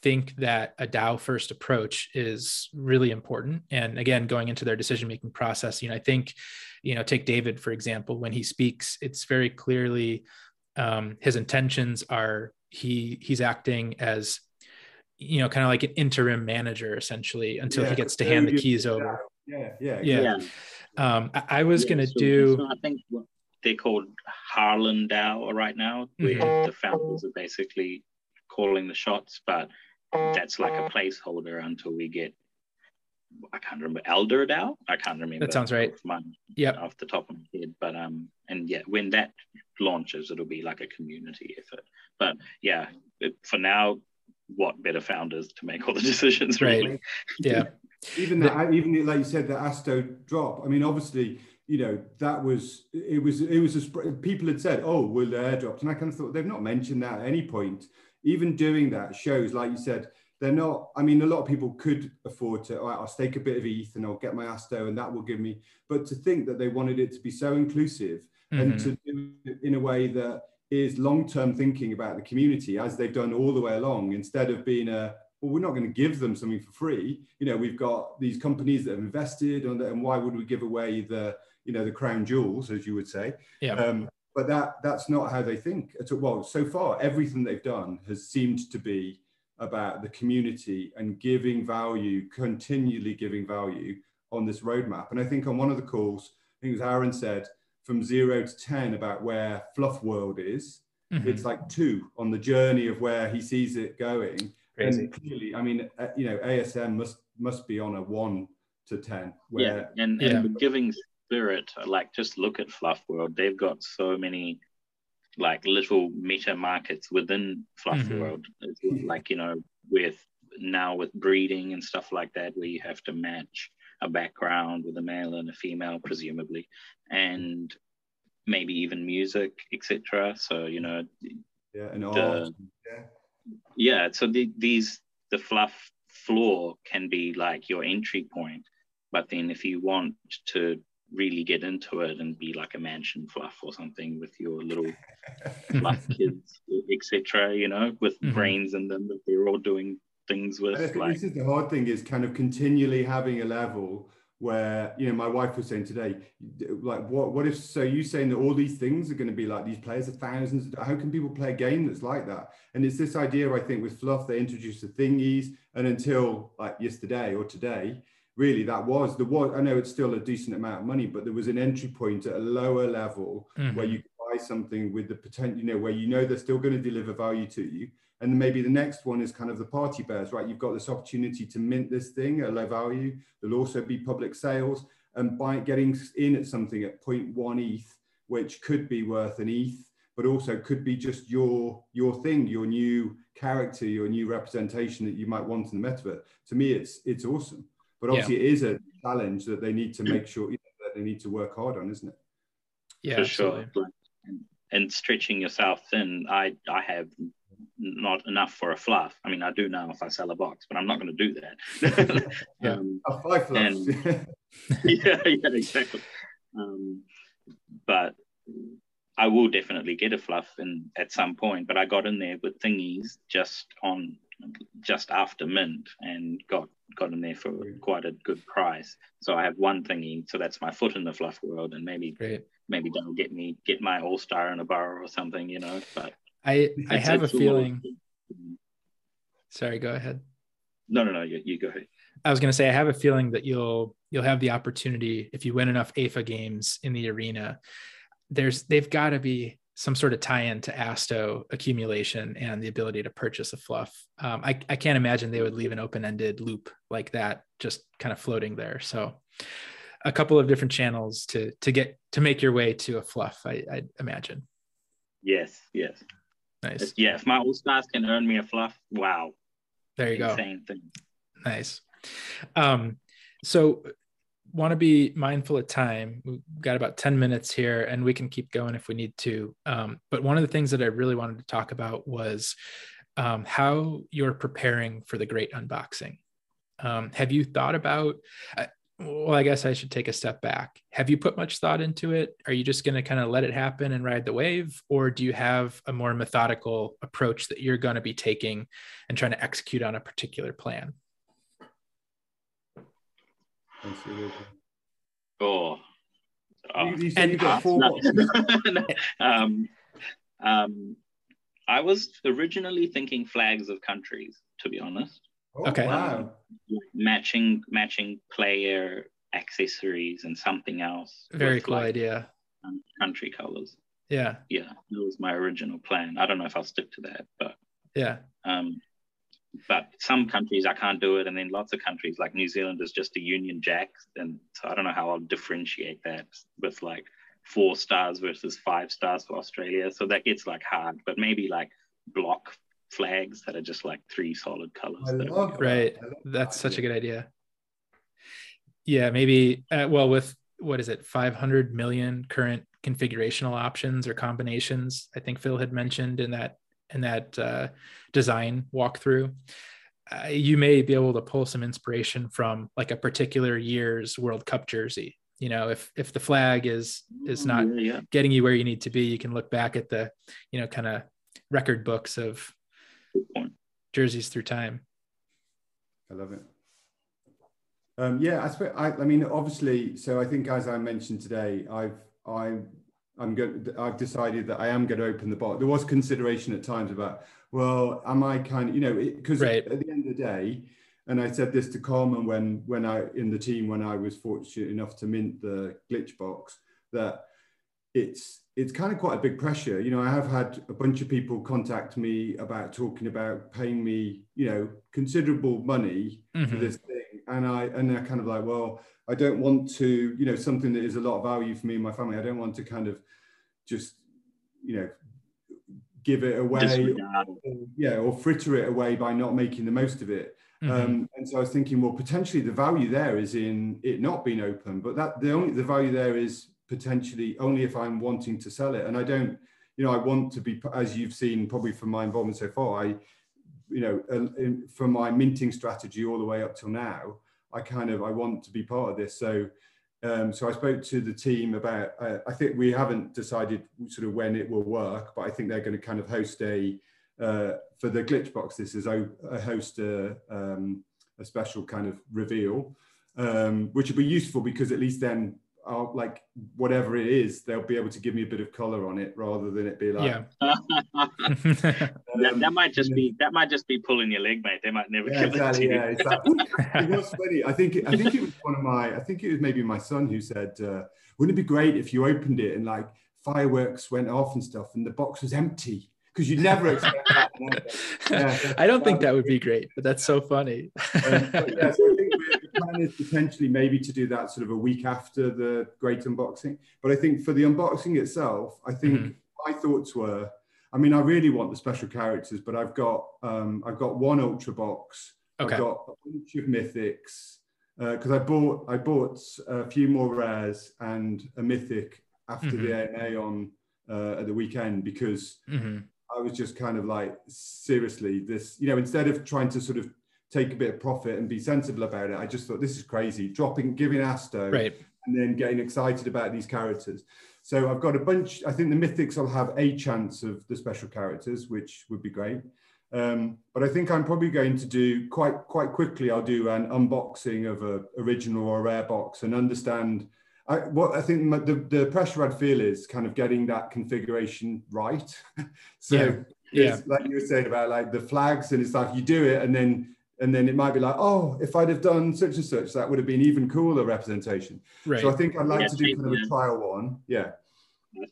think that a DAO first approach is really important. And again, going into their decision-making process, you know, I think, you know, take David, for example, when he speaks, it's very clearly um, his intentions are he he's acting as, you know, kind of like an interim manager, essentially, until yeah, he gets to hand the keys over. Yeah, yeah, yeah. yeah. Um, I, I was yeah, going to so, do... So I think, well, they're called Harland DAO right now, where mm-hmm. the founders are basically calling the shots, but that's like a placeholder until we get, I can't remember, Elder DAO? I can't remember. That sounds right. Yeah, off the top of my head. But, um, and yeah, when that launches, it'll be like a community effort. But yeah, it, for now, what better founders to make all the decisions, really? Right. Yeah. Even that, even like you said, the ASTO drop, I mean, obviously, you know, that was, it was, it was, a people had said, oh, well, the airdrops. And I kind of thought they've not mentioned that at any point. Even doing that shows, like you said, they're not, I mean, a lot of people could afford to, oh, I'll stake a bit of E T H and I'll get my ASTO and that will give me, but to think that they wanted it to be so inclusive mm-hmm. and to do it in a way that is long-term thinking about the community as they've done all the way along, instead of being a, well, we're not going to give them something for free. You know, we've got these companies that have invested, and, and why would we give away the, you know, the crown jewels, as you would say. Yeah. Um, but that that's not how they think at all. Well, so far, everything they've done has seemed to be about the community and giving value, continually giving value on this roadmap. And I think on one of the calls, I think it was Aaron said, from zero to ten about where Fluff World is, mm-hmm. it's like two on the journey of where he sees it going. Crazy. And clearly, I mean, uh, you know, A S M must must be on a one to ten. Where, yeah, and, and yeah. giving spirit, like just look at Fluff World. They've got so many like little meta markets within Fluff mm-hmm. World. It's like, you know, with now with breeding and stuff like that, where you have to match a background with a male and a female, presumably, and maybe even music, et cetera. So, you know, yeah, and the, yeah. yeah. So the, these the Fluff floor can be like your entry point, but then if you want to really get into it and be like a mansion Fluff or something with your little Fluff kids, et cetera. You know, with mm-hmm. brains in them that they're all doing things with. Like, this is the hard thing, is kind of continually having a level where, you know, my wife was saying today, like, what what if, so you saying that all these things are going to be like, these players are thousands, how can people play a game that's like that? And it's this idea, I think, with Fluff, they introduced the thingies, and until like yesterday or today, really, that was, the was, I know it's still a decent amount of money, but there was an entry point at a lower level mm-hmm. where you buy something with the potential, you know, where you know they're still going to deliver value to you. And then maybe the next one is kind of the party bears, right? You've got this opportunity to mint this thing at a low value. There'll also be public sales, and by getting in at something at zero point one E T H, which could be worth an E T H, but also could be just your, your thing, your new character, your new representation that you might want in the metaverse. To me, it's it's awesome. But obviously yeah. it is a challenge that they need to make sure, you know, that they need to work hard on, isn't it? Yeah, for sure. And, and stretching yourself thin, I, I have... not enough for a Fluff. I mean, I do now if I sell a box, but I'm not going to do that. um, I'll buy Fluffs. And, yeah, yeah, exactly. Um, but I will definitely get a Fluff in, at some point, but I got in there with thingies just on, just after mint, and got, got in there for quite a good price. So I have one thingy, so that's my foot in the Fluff World, and maybe Great. maybe that'll get me, get my all-star in a bar or something, you know, but I, I have a feeling. Sorry, go ahead. No, no, no, you, you go ahead. I was going to say, I have a feeling that you'll you'll have the opportunity, if you win enough A I F A games in the arena, there's they've got to be some sort of tie-in to ASTO accumulation and the ability to purchase a Fluff. Um, I, I can't imagine they would leave an open-ended loop like that, just kind of floating there. So a couple of different channels to to get to make your way to a Fluff, I, I imagine. Yes, yes. Nice. Yeah, if my old stars can earn me a Fluff, wow. There you Insane go. Thing. Nice. Um, so want to be mindful of time. We've got about ten minutes here, and we can keep going if we need to. Um, but one of the things that I really wanted to talk about was um, how you're preparing for the great unboxing. Um, have you thought about, uh, well, I guess I should take a step back. Have you put much thought into it? Are you just going to kind of let it happen and ride the wave? Or do you have a more methodical approach that you're going to be taking and trying to execute on a particular plan? Oh, oh. You, you and, uh, no. um, um, I was originally thinking flags of countries, to be honest. Oh, okay. Wow. Um, matching matching player accessories and something else. Very cool, like, idea. Um, country colors. Yeah. Yeah. That was my original plan. I don't know if I'll stick to that, but yeah. Um, but some countries I can't do it, and then lots of countries, like New Zealand is just a Union Jack, and so I don't know how I'll differentiate that with like four stars versus five stars for Australia. So that gets like hard, but maybe like block flags that are just like three solid colors. I love that. Right. That's such a good idea. Yeah, maybe, uh, well, with, what is it, five hundred million current configurational options or combinations, I think Phil had mentioned in that in that uh, design walkthrough, uh, you may be able to pull some inspiration from like a particular year's World Cup jersey. You know, if if the flag is is not yeah, yeah. getting you where you need to be, you can look back at the, you know, kind of record books of jerseys through time. I love it. Um, yeah, I, I, I mean, obviously, so I think as I mentioned today, I've I I'm going. I've decided that I am going to open the bot. There was consideration at times about, well, am I kind of, you know, because right. at the end of the day, and I said this to Carmen when when I in the team when I was fortunate enough to mint the glitch box, that it's it's kind of quite a big pressure. You know, I have had a bunch of people contact me about talking about paying me, you know, considerable money mm-hmm. for this thing, and I and they're kind of like, well, I don't want to, you know, something that is a lot of value for me and my family. I don't want to kind of just, you know, give it away, or, yeah, or fritter it away by not making the most of it. Mm-hmm. Um, and so I was thinking, well, potentially the value there is in it not being open, but that the only the value there is potentially only if I'm wanting to sell it. And I don't, you know, I want to be, as you've seen probably from my involvement so far, I, you know, uh, from my minting strategy all the way up till now, I kind of, I want to be part of this. So, um, so I spoke to the team about, uh, I think we haven't decided sort of when it will work, but I think they're going to kind of host a, uh, for the glitch box, this is a, a host, a, um, a special kind of reveal, um, which will be useful because at least then I'll, like whatever it is, they'll be able to give me a bit of color on it rather than it be like, yeah. um, that, that might just be, that might just be pulling your leg, mate. They might never yeah, give exactly, it to yeah, you. Exactly. It was funny. I think, I think it was one of my, I think it was maybe my son who said, uh, wouldn't it be great if you opened it and like fireworks went off and stuff and the box was empty? Because you'd never expect that. Yeah, I don't think that would be great, but that's so funny. um, but yeah, so I think the plan is potentially maybe to do that sort of a week after the great unboxing. But I think for the unboxing itself, I think mm-hmm. my thoughts were, I mean, I really want the special characters, but I've got um, I've got one Ultra Box. Okay. I've got a bunch of Mythics, because uh, I bought I bought a few more rares and a Mythic after mm-hmm. the A M A on uh, at the weekend because. Mm-hmm. I was just kind of like, seriously, this, you know, instead of trying to sort of take a bit of profit and be sensible about it, I just thought, this is crazy, dropping, giving Asto, right. and then getting excited about these characters. So I've got a bunch, I think the Mythics will have a chance of the special characters, which would be great. Um, but I think I'm probably going to do quite, quite quickly, I'll do an unboxing of a original or a rare box and understand I, what I think my, the, the pressure I'd feel is kind of getting that configuration right. so yeah. Yeah. Like you were saying about like the flags, and it's like you do it and then and then it might be like, oh, if I'd have done such and such, that would have been even cooler representation. Right. So I think I'd like yeah, to do kind of a trial one. Yeah.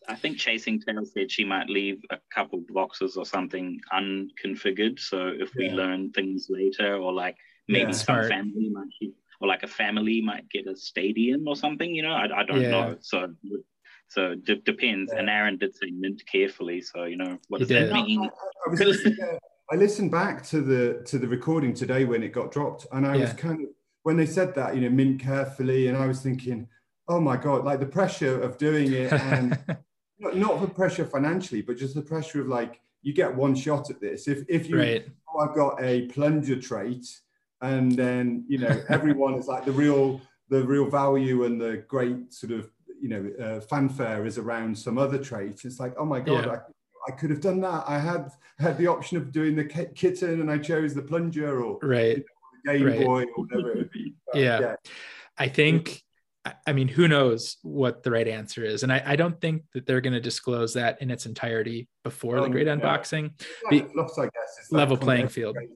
I think Chasing Tails said she might leave a couple boxes or something unconfigured. So if yeah. we learn things later, or like maybe yeah, some hard. family might keep or like a family might get a stadium or something, you know, I, I don't yeah. know. So, so it d- depends. Yeah. And Aaron did say mint carefully. So, you know, what does that mean? I, I, was listening, uh, I listened back to the to the recording today when it got dropped. And I yeah. was kind of, when they said that, you know, mint carefully. And I was thinking, oh my God, like the pressure of doing it. And not, not the pressure financially, but just the pressure of like, you get one shot at this. If, if you, right. oh, I've got a plunger trait, and then, you know, everyone is like the real, the real value and the great sort of, you know, uh, fanfare is around some other trait. It's like, oh my God, yeah. I, I could have done that. I had had the option of doing the kitten and I chose the plunger, or right. you know, the Game right. Boy or whatever it would be. But, yeah. yeah, I think, I mean, who knows what the right answer is. And I, I don't think that they're going to disclose that in its entirety before um, the great yeah. unboxing. Yeah, the, lost, I guess, it's level playing field. Trait.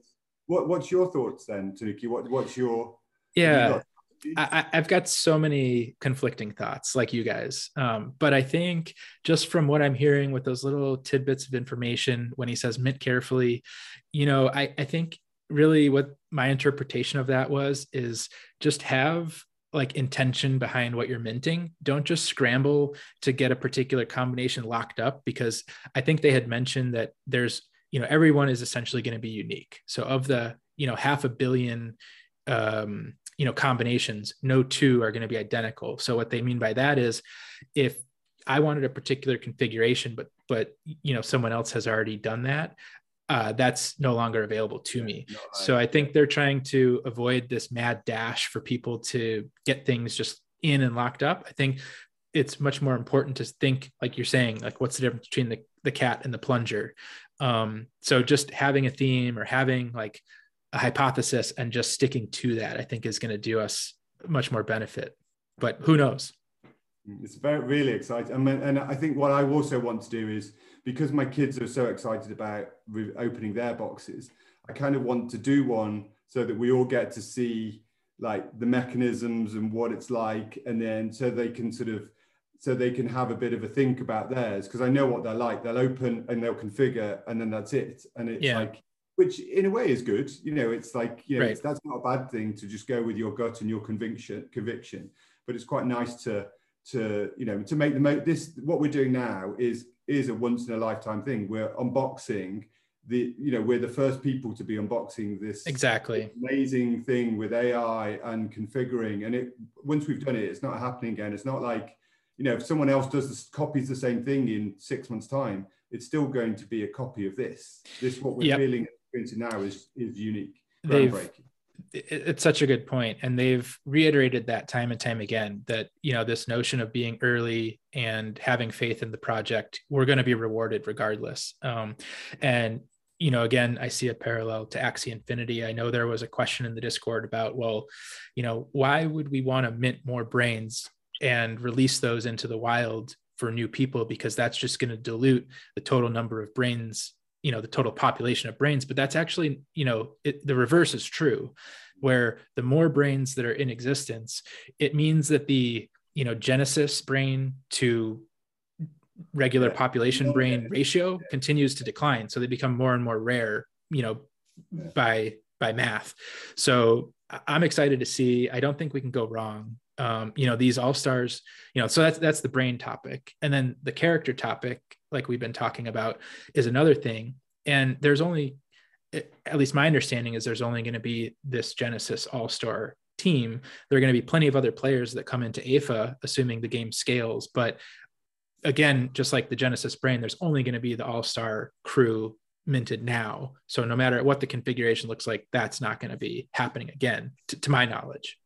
What, what's your thoughts then, Tanuki? What, what's your... Yeah, you got? I, I've got so many conflicting thoughts like you guys. Um, but I think just from what I'm hearing with those little tidbits of information when he says mint carefully, you know, I, I think really what my interpretation of that was is just have like intention behind what you're minting. Don't just scramble to get a particular combination locked up, because I think they had mentioned that there's you know, everyone is essentially going to be unique. So of the, you know, half a billion, um, you know, combinations, no two are going to be identical. So what they mean by that is if I wanted a particular configuration, but, but, you know, someone else has already done that, uh, that's no longer available to me. No, I, so I think they're trying to avoid this mad dash for people to get things just in and locked up. I think it's much more important to think, like you're saying, like what's the difference between the, the cat and the plunger? Um, so just having a theme or having like a hypothesis and just sticking to that, I think is going to do us much more benefit, but who knows? It's very really exciting. And, and I think what I also want to do is, because my kids are so excited about re- opening their boxes, I kind of want to do one so that we all get to see like the mechanisms and what it's like, and then so they can sort of, so they can have a bit of a think about theirs, because I know what they're like. They'll open and they'll configure and then that's it. And it's yeah. like, which in a way is good. You know, it's like, you know, right. it's, that's not a bad thing to just go with your gut and your conviction, conviction. But it's quite nice to, to you know, to make the most, this, what we're doing now is, is a once in a lifetime thing. We're unboxing the, you know, we're the first people to be unboxing this exactly amazing thing with A I and configuring. And it, once we've done it, it's not happening again. It's not like, you know, if someone else does this, copies the same thing in six months' time, it's still going to be a copy of this. This what we're yep. feeling and experiencing now is is unique, groundbreaking. It's such a good point, and they've reiterated that time and time again. That you know, this notion of being early and having faith in the project, we're going to be rewarded regardless. Um, and you know, again, I see a parallel to Axie Infinity. I know there was a question in the Discord about, well, you know, why would we want to mint more brains and release those into the wild for new people, because that's just going to dilute the total number of brains, you know, the total population of brains. But that's actually, you know, it, the reverse is true, where the more brains that are in existence, it means that the, you know, genesis brain to regular population brain ratio continues to decline. So they become more and more rare, you know, by, by math. So I'm excited to see, I don't think we can go wrong. Um, you know, these all-stars, you know, so that's, that's the brain topic. And then the character topic, like we've been talking about, is another thing. And there's only, at least my understanding is, there's only going to be this Genesis all-star team. There are going to be plenty of other players that come into A I F A, assuming the game scales. But again, just like the Genesis brain, there's only going to be the all-star crew minted now. So no matter what the configuration looks like, that's not going to be happening again, to, to my knowledge.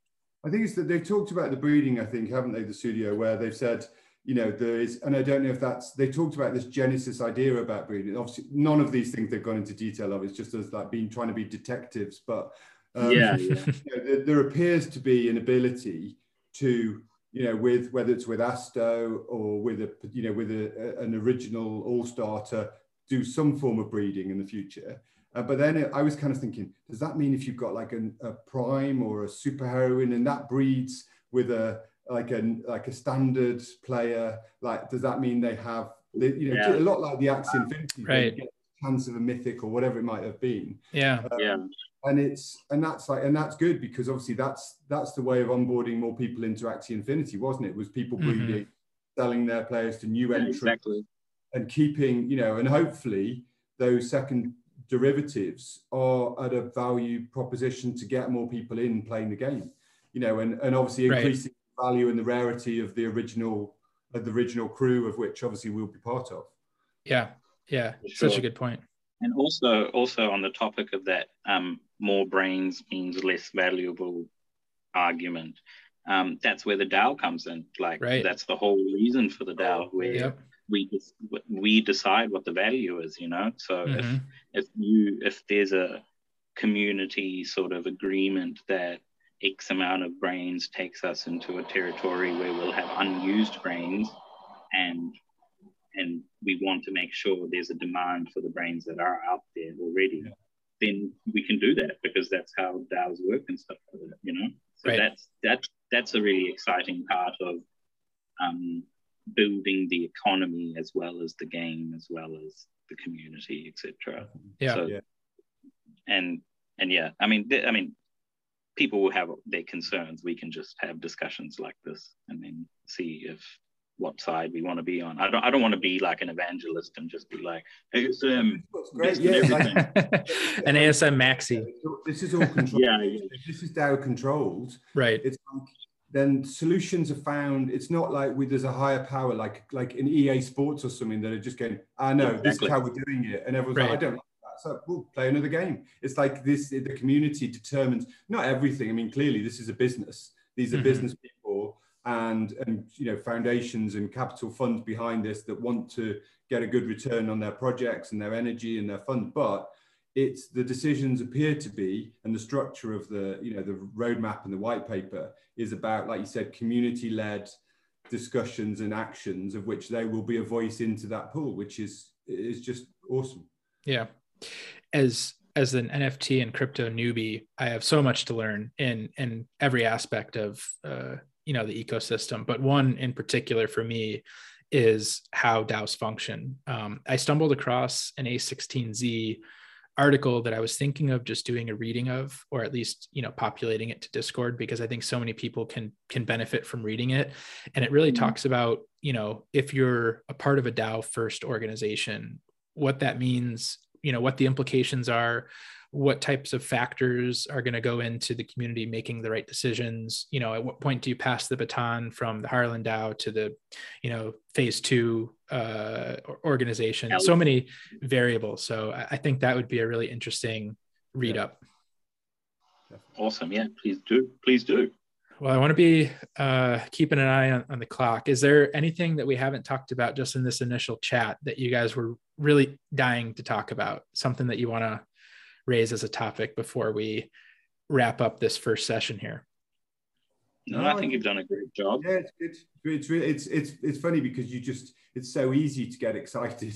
I think it's that they've talked about the breeding, I think, haven't they, the studio, where they've said, you know, there is, and I don't know if that's, they talked about this Genesis idea about breeding. Obviously, none of these things they've gone into detail of. It's just us like being, trying to be detectives. But um, yeah. you know, there, there appears to be an ability to, you know, with, whether it's with Asto or with a, you know, with a, an original all-star, to do some form of breeding in the future. Uh, but then it, I was kind of thinking, does that mean if you've got like an, a prime or a superheroine and that breeds with a like a like a standard player, like does that mean they have, you know, yeah. a lot like the Axie Infinity, right? Get a chance of a mythic or whatever it might have been. Yeah, um, yeah. And it's and that's like and that's good, because obviously that's that's the way of onboarding more people into Axie Infinity, wasn't it? Was people mm-hmm. breeding, selling their players to new yeah, entrants, exactly. and keeping, you know, and hopefully those second derivatives are at a value proposition to get more people in playing the game, you know, and, and obviously increasing right. value and the rarity of the original of the original crew, of which obviously we'll be part of. Yeah, yeah, sure. Such a good point. And also, also on the topic of that, um, more brains means less valuable argument. Um, that's where the DAO comes in. Like right. that's the whole reason for the DAO. Where yep. we just we decide what the value is, you know. So mm-hmm. if if you if there's a community sort of agreement that X amount of brains takes us into a territory where we'll have unused brains, and and we want to make sure there's a demand for the brains that are out there already, yeah. then we can do that, because that's how DAOs work and stuff like that, you know. So right. that's that's that's a really exciting part of um building the economy as well as the game, as well as the community, et cetera. Yeah, so, yeah, and and yeah, I mean, th- I mean, people will have their concerns. We can just have discussions like this, and then see if what side we want to be on. I don't, I don't want to be like an evangelist and just be like, hey, it's um, great, yeah, like, an A S M maxi. This is all controlled. yeah, yeah, this is DAO controlled. Right. It's like, then solutions are found. It's not like we, there's a higher power, like like in E A Sports or something, that are just going, I know, exactly. this is how we're doing it. And everyone's right. like, I don't like that. So we'll play another game. It's like this, the community determines, not everything. I mean, clearly this is a business. These are mm-hmm. business people and, and you know, foundations and capital funds behind this that want to get a good return on their projects and their energy and their fund. But it's the decisions appear to be, and the structure of the, you know, the roadmap and the white paper is about, like you said, community-led discussions and actions of which they will be a voice into that pool, which is is just awesome. Yeah. As as an N F T and crypto newbie, I have so much to learn in in every aspect of uh, you know, the ecosystem. But one in particular for me is how DAOs function. Um, I stumbled across an A sixteen Z article that I was thinking of just doing a reading of, or at least, you know, populating it to Discord, because I think so many people can can benefit from reading it. And it really mm-hmm. talks about, you know, if you're a part of a DAO first organization, what that means, you know, what the implications are, what types of factors are going to go into the community making the right decisions. You know, at what point do you pass the baton from the Harland DAO to the, you know, phase two uh, organization? That so was- many variables. So I think that would be a really interesting read yeah. up. Awesome. Yeah, please do. Please do. Well, I want to be uh, keeping an eye on, on the clock. Is there anything that we haven't talked about just in this initial chat that you guys were really dying to talk about? Something that you want to raise as a topic before we wrap up this first session here? No, no I think you've done a great job. Yeah, it's it's it's really, it's, it's it's funny because you just it's so easy to get excited.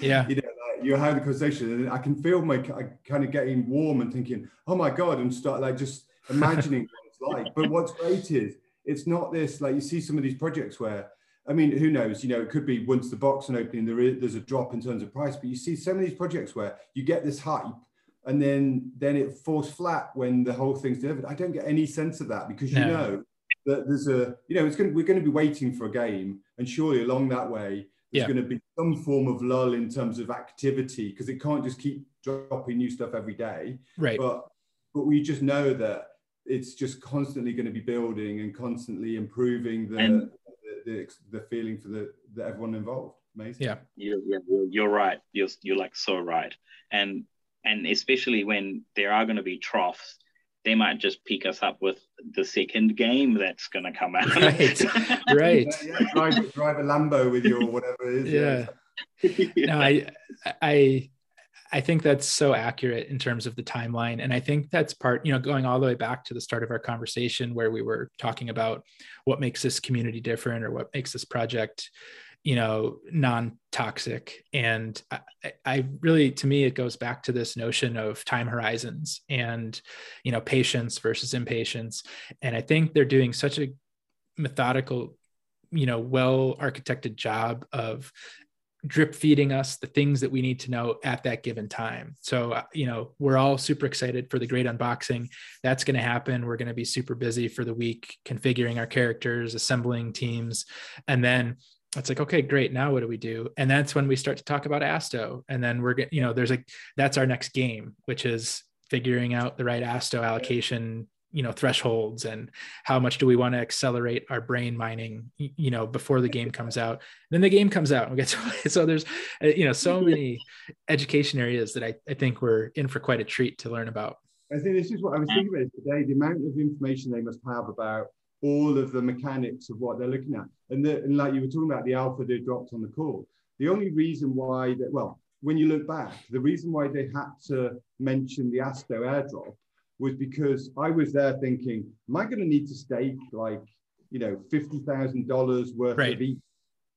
Yeah, you know, like you're having a conversation, and I can feel my I kind of getting warm and thinking, oh my god, and start like just imagining what it's like. But what's great is it's not this, like you see some of these projects where, I mean, who knows, you know, it could be once the box and opening there is, there's a drop in terms of price, but you see some of these projects where you get this hype, and then then it falls flat when the whole thing's delivered. I don't get any sense of that, because you no. know that there's a, you know, it's going to, we're going to be waiting for a game, and surely along that way there's yeah. going to be some form of lull in terms of activity, because it can't just keep dropping new stuff every day. Right. But but we just know that it's just constantly going to be building and constantly improving the and- the, the, the feeling for the, the everyone involved. Amazing. Yeah. You're, you're right. You're you're like so right. And. And especially when there are going to be troughs, they might just pick us up with the second game that's going to come out. Right, right. Yeah, yeah. Drive, drive a Lambo with you or whatever it is. Yeah. yeah. No, I, I, I think that's so accurate in terms of the timeline. And I think that's part, you know, going all the way back to the start of our conversation where we were talking about what makes this community different or what makes this project, you know, non-toxic. And I, I really, to me, it goes back to this notion of time horizons and, you know, patience versus impatience. And I think they're doing such a methodical, you know, well-architected job of drip feeding us the things that we need to know at that given time. So, you know, we're all super excited for the great unboxing. That's going to happen. We're going to be super busy for the week, configuring our characters, assembling teams. And then it's like, okay, great. Now what do we do? And that's when we start to talk about Asto. And then we're going, you know, there's a, that's our next game, which is figuring out the right Asto allocation, you know, thresholds, and how much do we want to accelerate our brain mining, you know, before the game comes out. Then the game comes out and we get to, so there's, you know, so many education areas that I, I think we're in for quite a treat to learn about. I think this is what I was thinking about today, the amount of information they must have about all of the mechanics of what they're looking at. And, the, and like you were talking about, the alpha they dropped on the call. The only reason why, they, well, when you look back, the reason why they had to mention the Asto airdrop was because I was there thinking, am I going to need to stake like, you know, fifty thousand dollars worth right. of each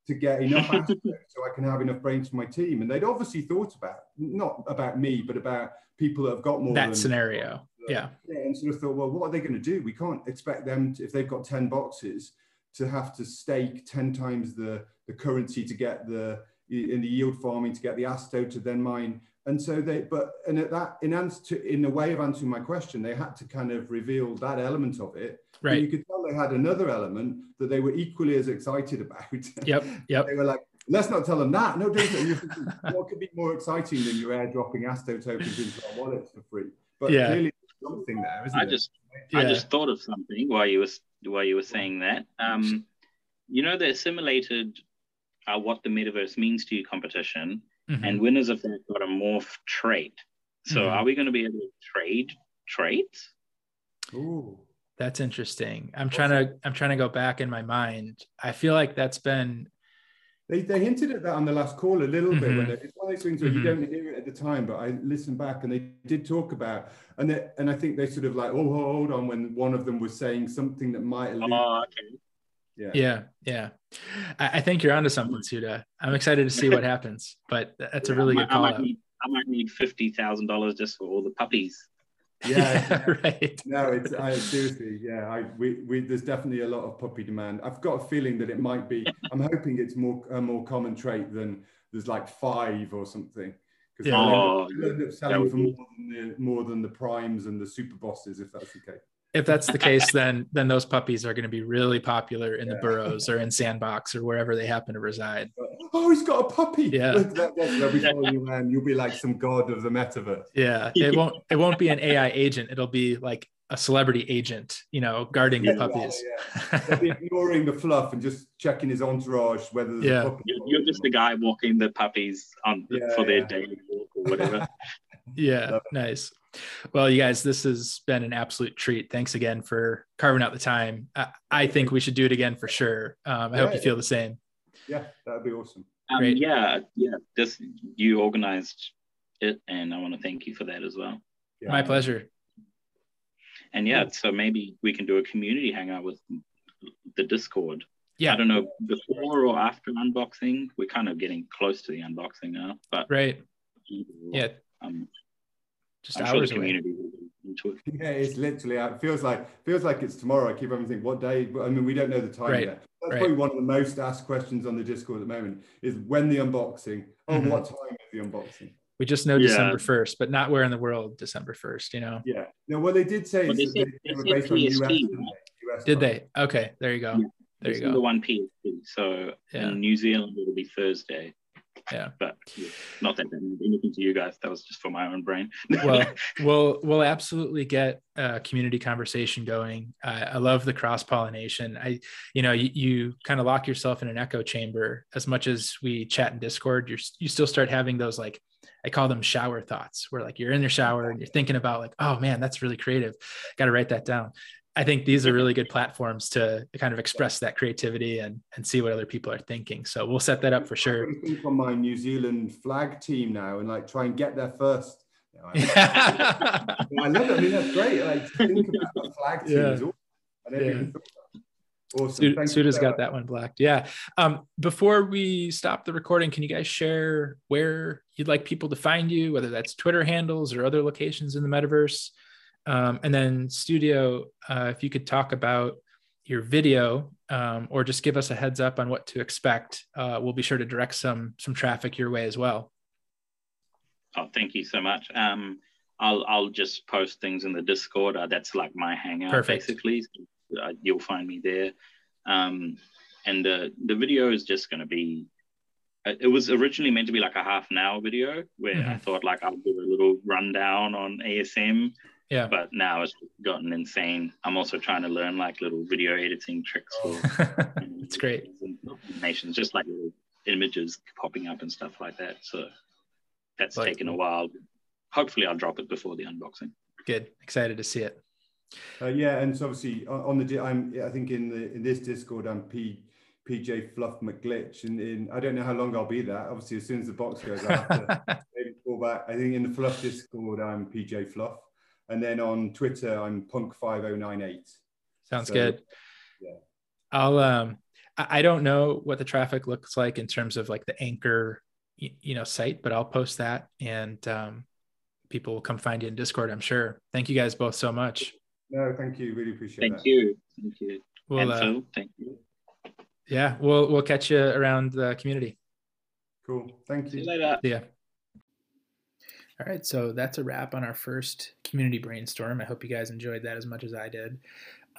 to get enough Asto so I can have enough brains for my team? And they'd obviously thought about, not about me, but about people that have got more. That than scenario. Yeah. And sort of thought, well, what are they going to do? We can't expect them to, if they've got ten boxes, to have to stake ten times the, the currency to get the, in the yield farming, to get the Asto to then mine. And so they, but, and at that, in answer to, in a way of answering my question, they had to kind of reveal that element of it. Right. But you could tell they had another element that they were equally as excited about. Yep. Yep. They were like, let's not tell them that. No, don't thinking, what could be more exciting than you airdropping Asto tokens into our wallets for free? But yeah. clearly, something there, isn't I it? just yeah. I just thought of something while you were while you were saying that. Um, you know, they assimilated uh, what the metaverse means to you competition, mm-hmm. and winners of that got a morph trait. So, mm-hmm. are we going to be able to trade traits? Ooh, that's interesting. I'm trying to I'm trying to go back in my mind. I feel like that's been. They, they hinted at that on the last call a little mm-hmm. bit. When they, it's one of those things where mm-hmm. you don't hear it at the time, but I listened back and they did talk about, and they, and I think they sort of like, oh, hold on, when one of them was saying something that might allude. Oh, okay. Yeah. Yeah. Yeah. I, I think you're onto something, Suda. I'm excited to see what happens, but that's yeah, a really I might, good call I might, need, I might need fifty thousand dollars just for all the puppies. Yeah. Right. No, it's, I seriously, yeah, I, we, we, there's definitely a lot of puppy demand. I've got a feeling that it might be, I'm hoping it's more, a more common trait than there's like five or something. Because yeah. oh, I ended up selling for more than, the, more than the primes and the super bosses, if that's the case. If that's the case, then then those puppies are going to be really popular in yeah. the burrows or in Sandbox or wherever they happen to reside. Oh, he's got a puppy! Yeah, that, they'll be following you, man. You'll be like some god of the metaverse. Yeah, it won't it won't be an A I agent. It'll be like a celebrity agent, you know, guarding yeah, the puppies. Yeah, yeah. They'll be ignoring the fluff and just checking his entourage whether there's yeah. a puppy. You're, you're just the guy walking the puppies on yeah, for their yeah. daily walk or whatever. Yeah, nice. Well, you guys, this has been an absolute treat. Thanks again for carving out the time. I, I think we should do it again for sure. Um, I yeah, hope you feel the same. Yeah, that would be awesome. Um, Great. Yeah, yeah. Just you organized it, and I want to thank you for that as well. Yeah. My pleasure. And yeah, so maybe we can do a community hangout with the Discord. Yeah, I don't know, before or after unboxing. We're kind of getting close to the unboxing now, but right. Yeah. Um, Just I'm hours sure community into it. Yeah, it's literally. It feels like feels like it's tomorrow. I keep having to think, what day? I mean, we don't know the time right. yet. That's right. probably one of the most asked questions on the Discord at the moment. Is when the unboxing? Oh, mm-hmm. What time is the unboxing? We just know yeah. December first, but not where in the world December first. You know. Yeah. No, what they did say well, is they, said, they, they were based P S P, on U S. Right? U S did time. They? Okay, there you go. Yeah. There it's you go. The one P S P. So yeah. in New Zealand, it'll be Thursday. Yeah, but yeah, not that anything to you guys. That was just for my own brain. Well, we'll we'll absolutely get a community conversation going. Uh, I love the cross pollination. I, you know, you, you kind of lock yourself in an echo chamber. As much as we chat in Discord, you're you still start having those, like, I call them shower thoughts, where like you're in the shower and you're thinking about like, oh man, that's really creative. Got to write that down. I think these are really good platforms to kind of express that creativity and, and see what other people are thinking. So we'll set that up for sure. I think on my New Zealand flag team now and like try and get there first. You know, I, I love it. I mean, that's great. Like to think about the flag team yeah. is awesome. I don't yeah. even thought that. Awesome. Suda's Su- Su- got that one blacked. Yeah. Um, before we stop the recording, can you guys share where you'd like people to find you, whether that's Twitter handles or other locations in the metaverse? Um, and then Studio, uh, if you could talk about your video um, or just give us a heads up on what to expect, uh, we'll be sure to direct some some traffic your way as well. Oh, thank you so much. Um, I'll I'll just post things in the Discord. Uh, that's like my hangout, Perfect. Basically. So, uh, you'll find me there. Um, and the, the video is just going to be, it was originally meant to be like a half an hour video where mm-hmm. I thought like I'll do a little rundown on A S M. Yeah. But now it's gotten insane. I'm also trying to learn like little video editing tricks. For, you know, it's great. Animations, just like little images popping up and stuff like that. So that's like, taken a while. Hopefully I'll drop it before the unboxing. Good. Excited to see it. Uh, yeah. And so obviously on the, I'm, I think in the, in this Discord, I'm P, PJ Fluff McGlitch. And in, I don't know how long I'll be there. Obviously, as soon as the box goes, I have to maybe pull back. I think in the Fluff Discord, I'm P J Fluff. And then on Twitter, I'm Punk five oh nine eight. Sounds so, good. Yeah. I'll, um, I don't know what the traffic looks like in terms of like the Anchor, you know, site, but I'll post that and um, people will come find you in Discord, I'm sure. Thank you guys both so much. No, thank you. Really appreciate it. Thank that. you. Thank you. We'll, and so, uh, thank you. Yeah, we'll, we'll catch you around the community. Cool. Thank you. See you later. Yeah. All right, so that's a wrap on our first community brainstorm. I hope you guys enjoyed that as much as I did.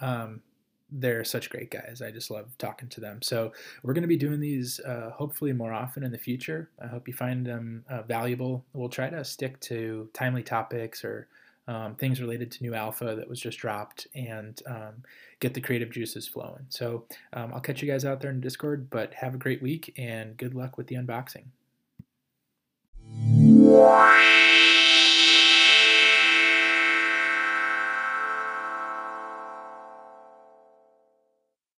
Um, they're such great guys. I just love talking to them. So we're going to be doing these uh, hopefully more often in the future. I hope you find them uh, valuable. We'll try to stick to timely topics or um, things related to new alpha that was just dropped and um, get the creative juices flowing. So um, I'll catch you guys out there in Discord, but have a great week and good luck with the unboxing. Wow.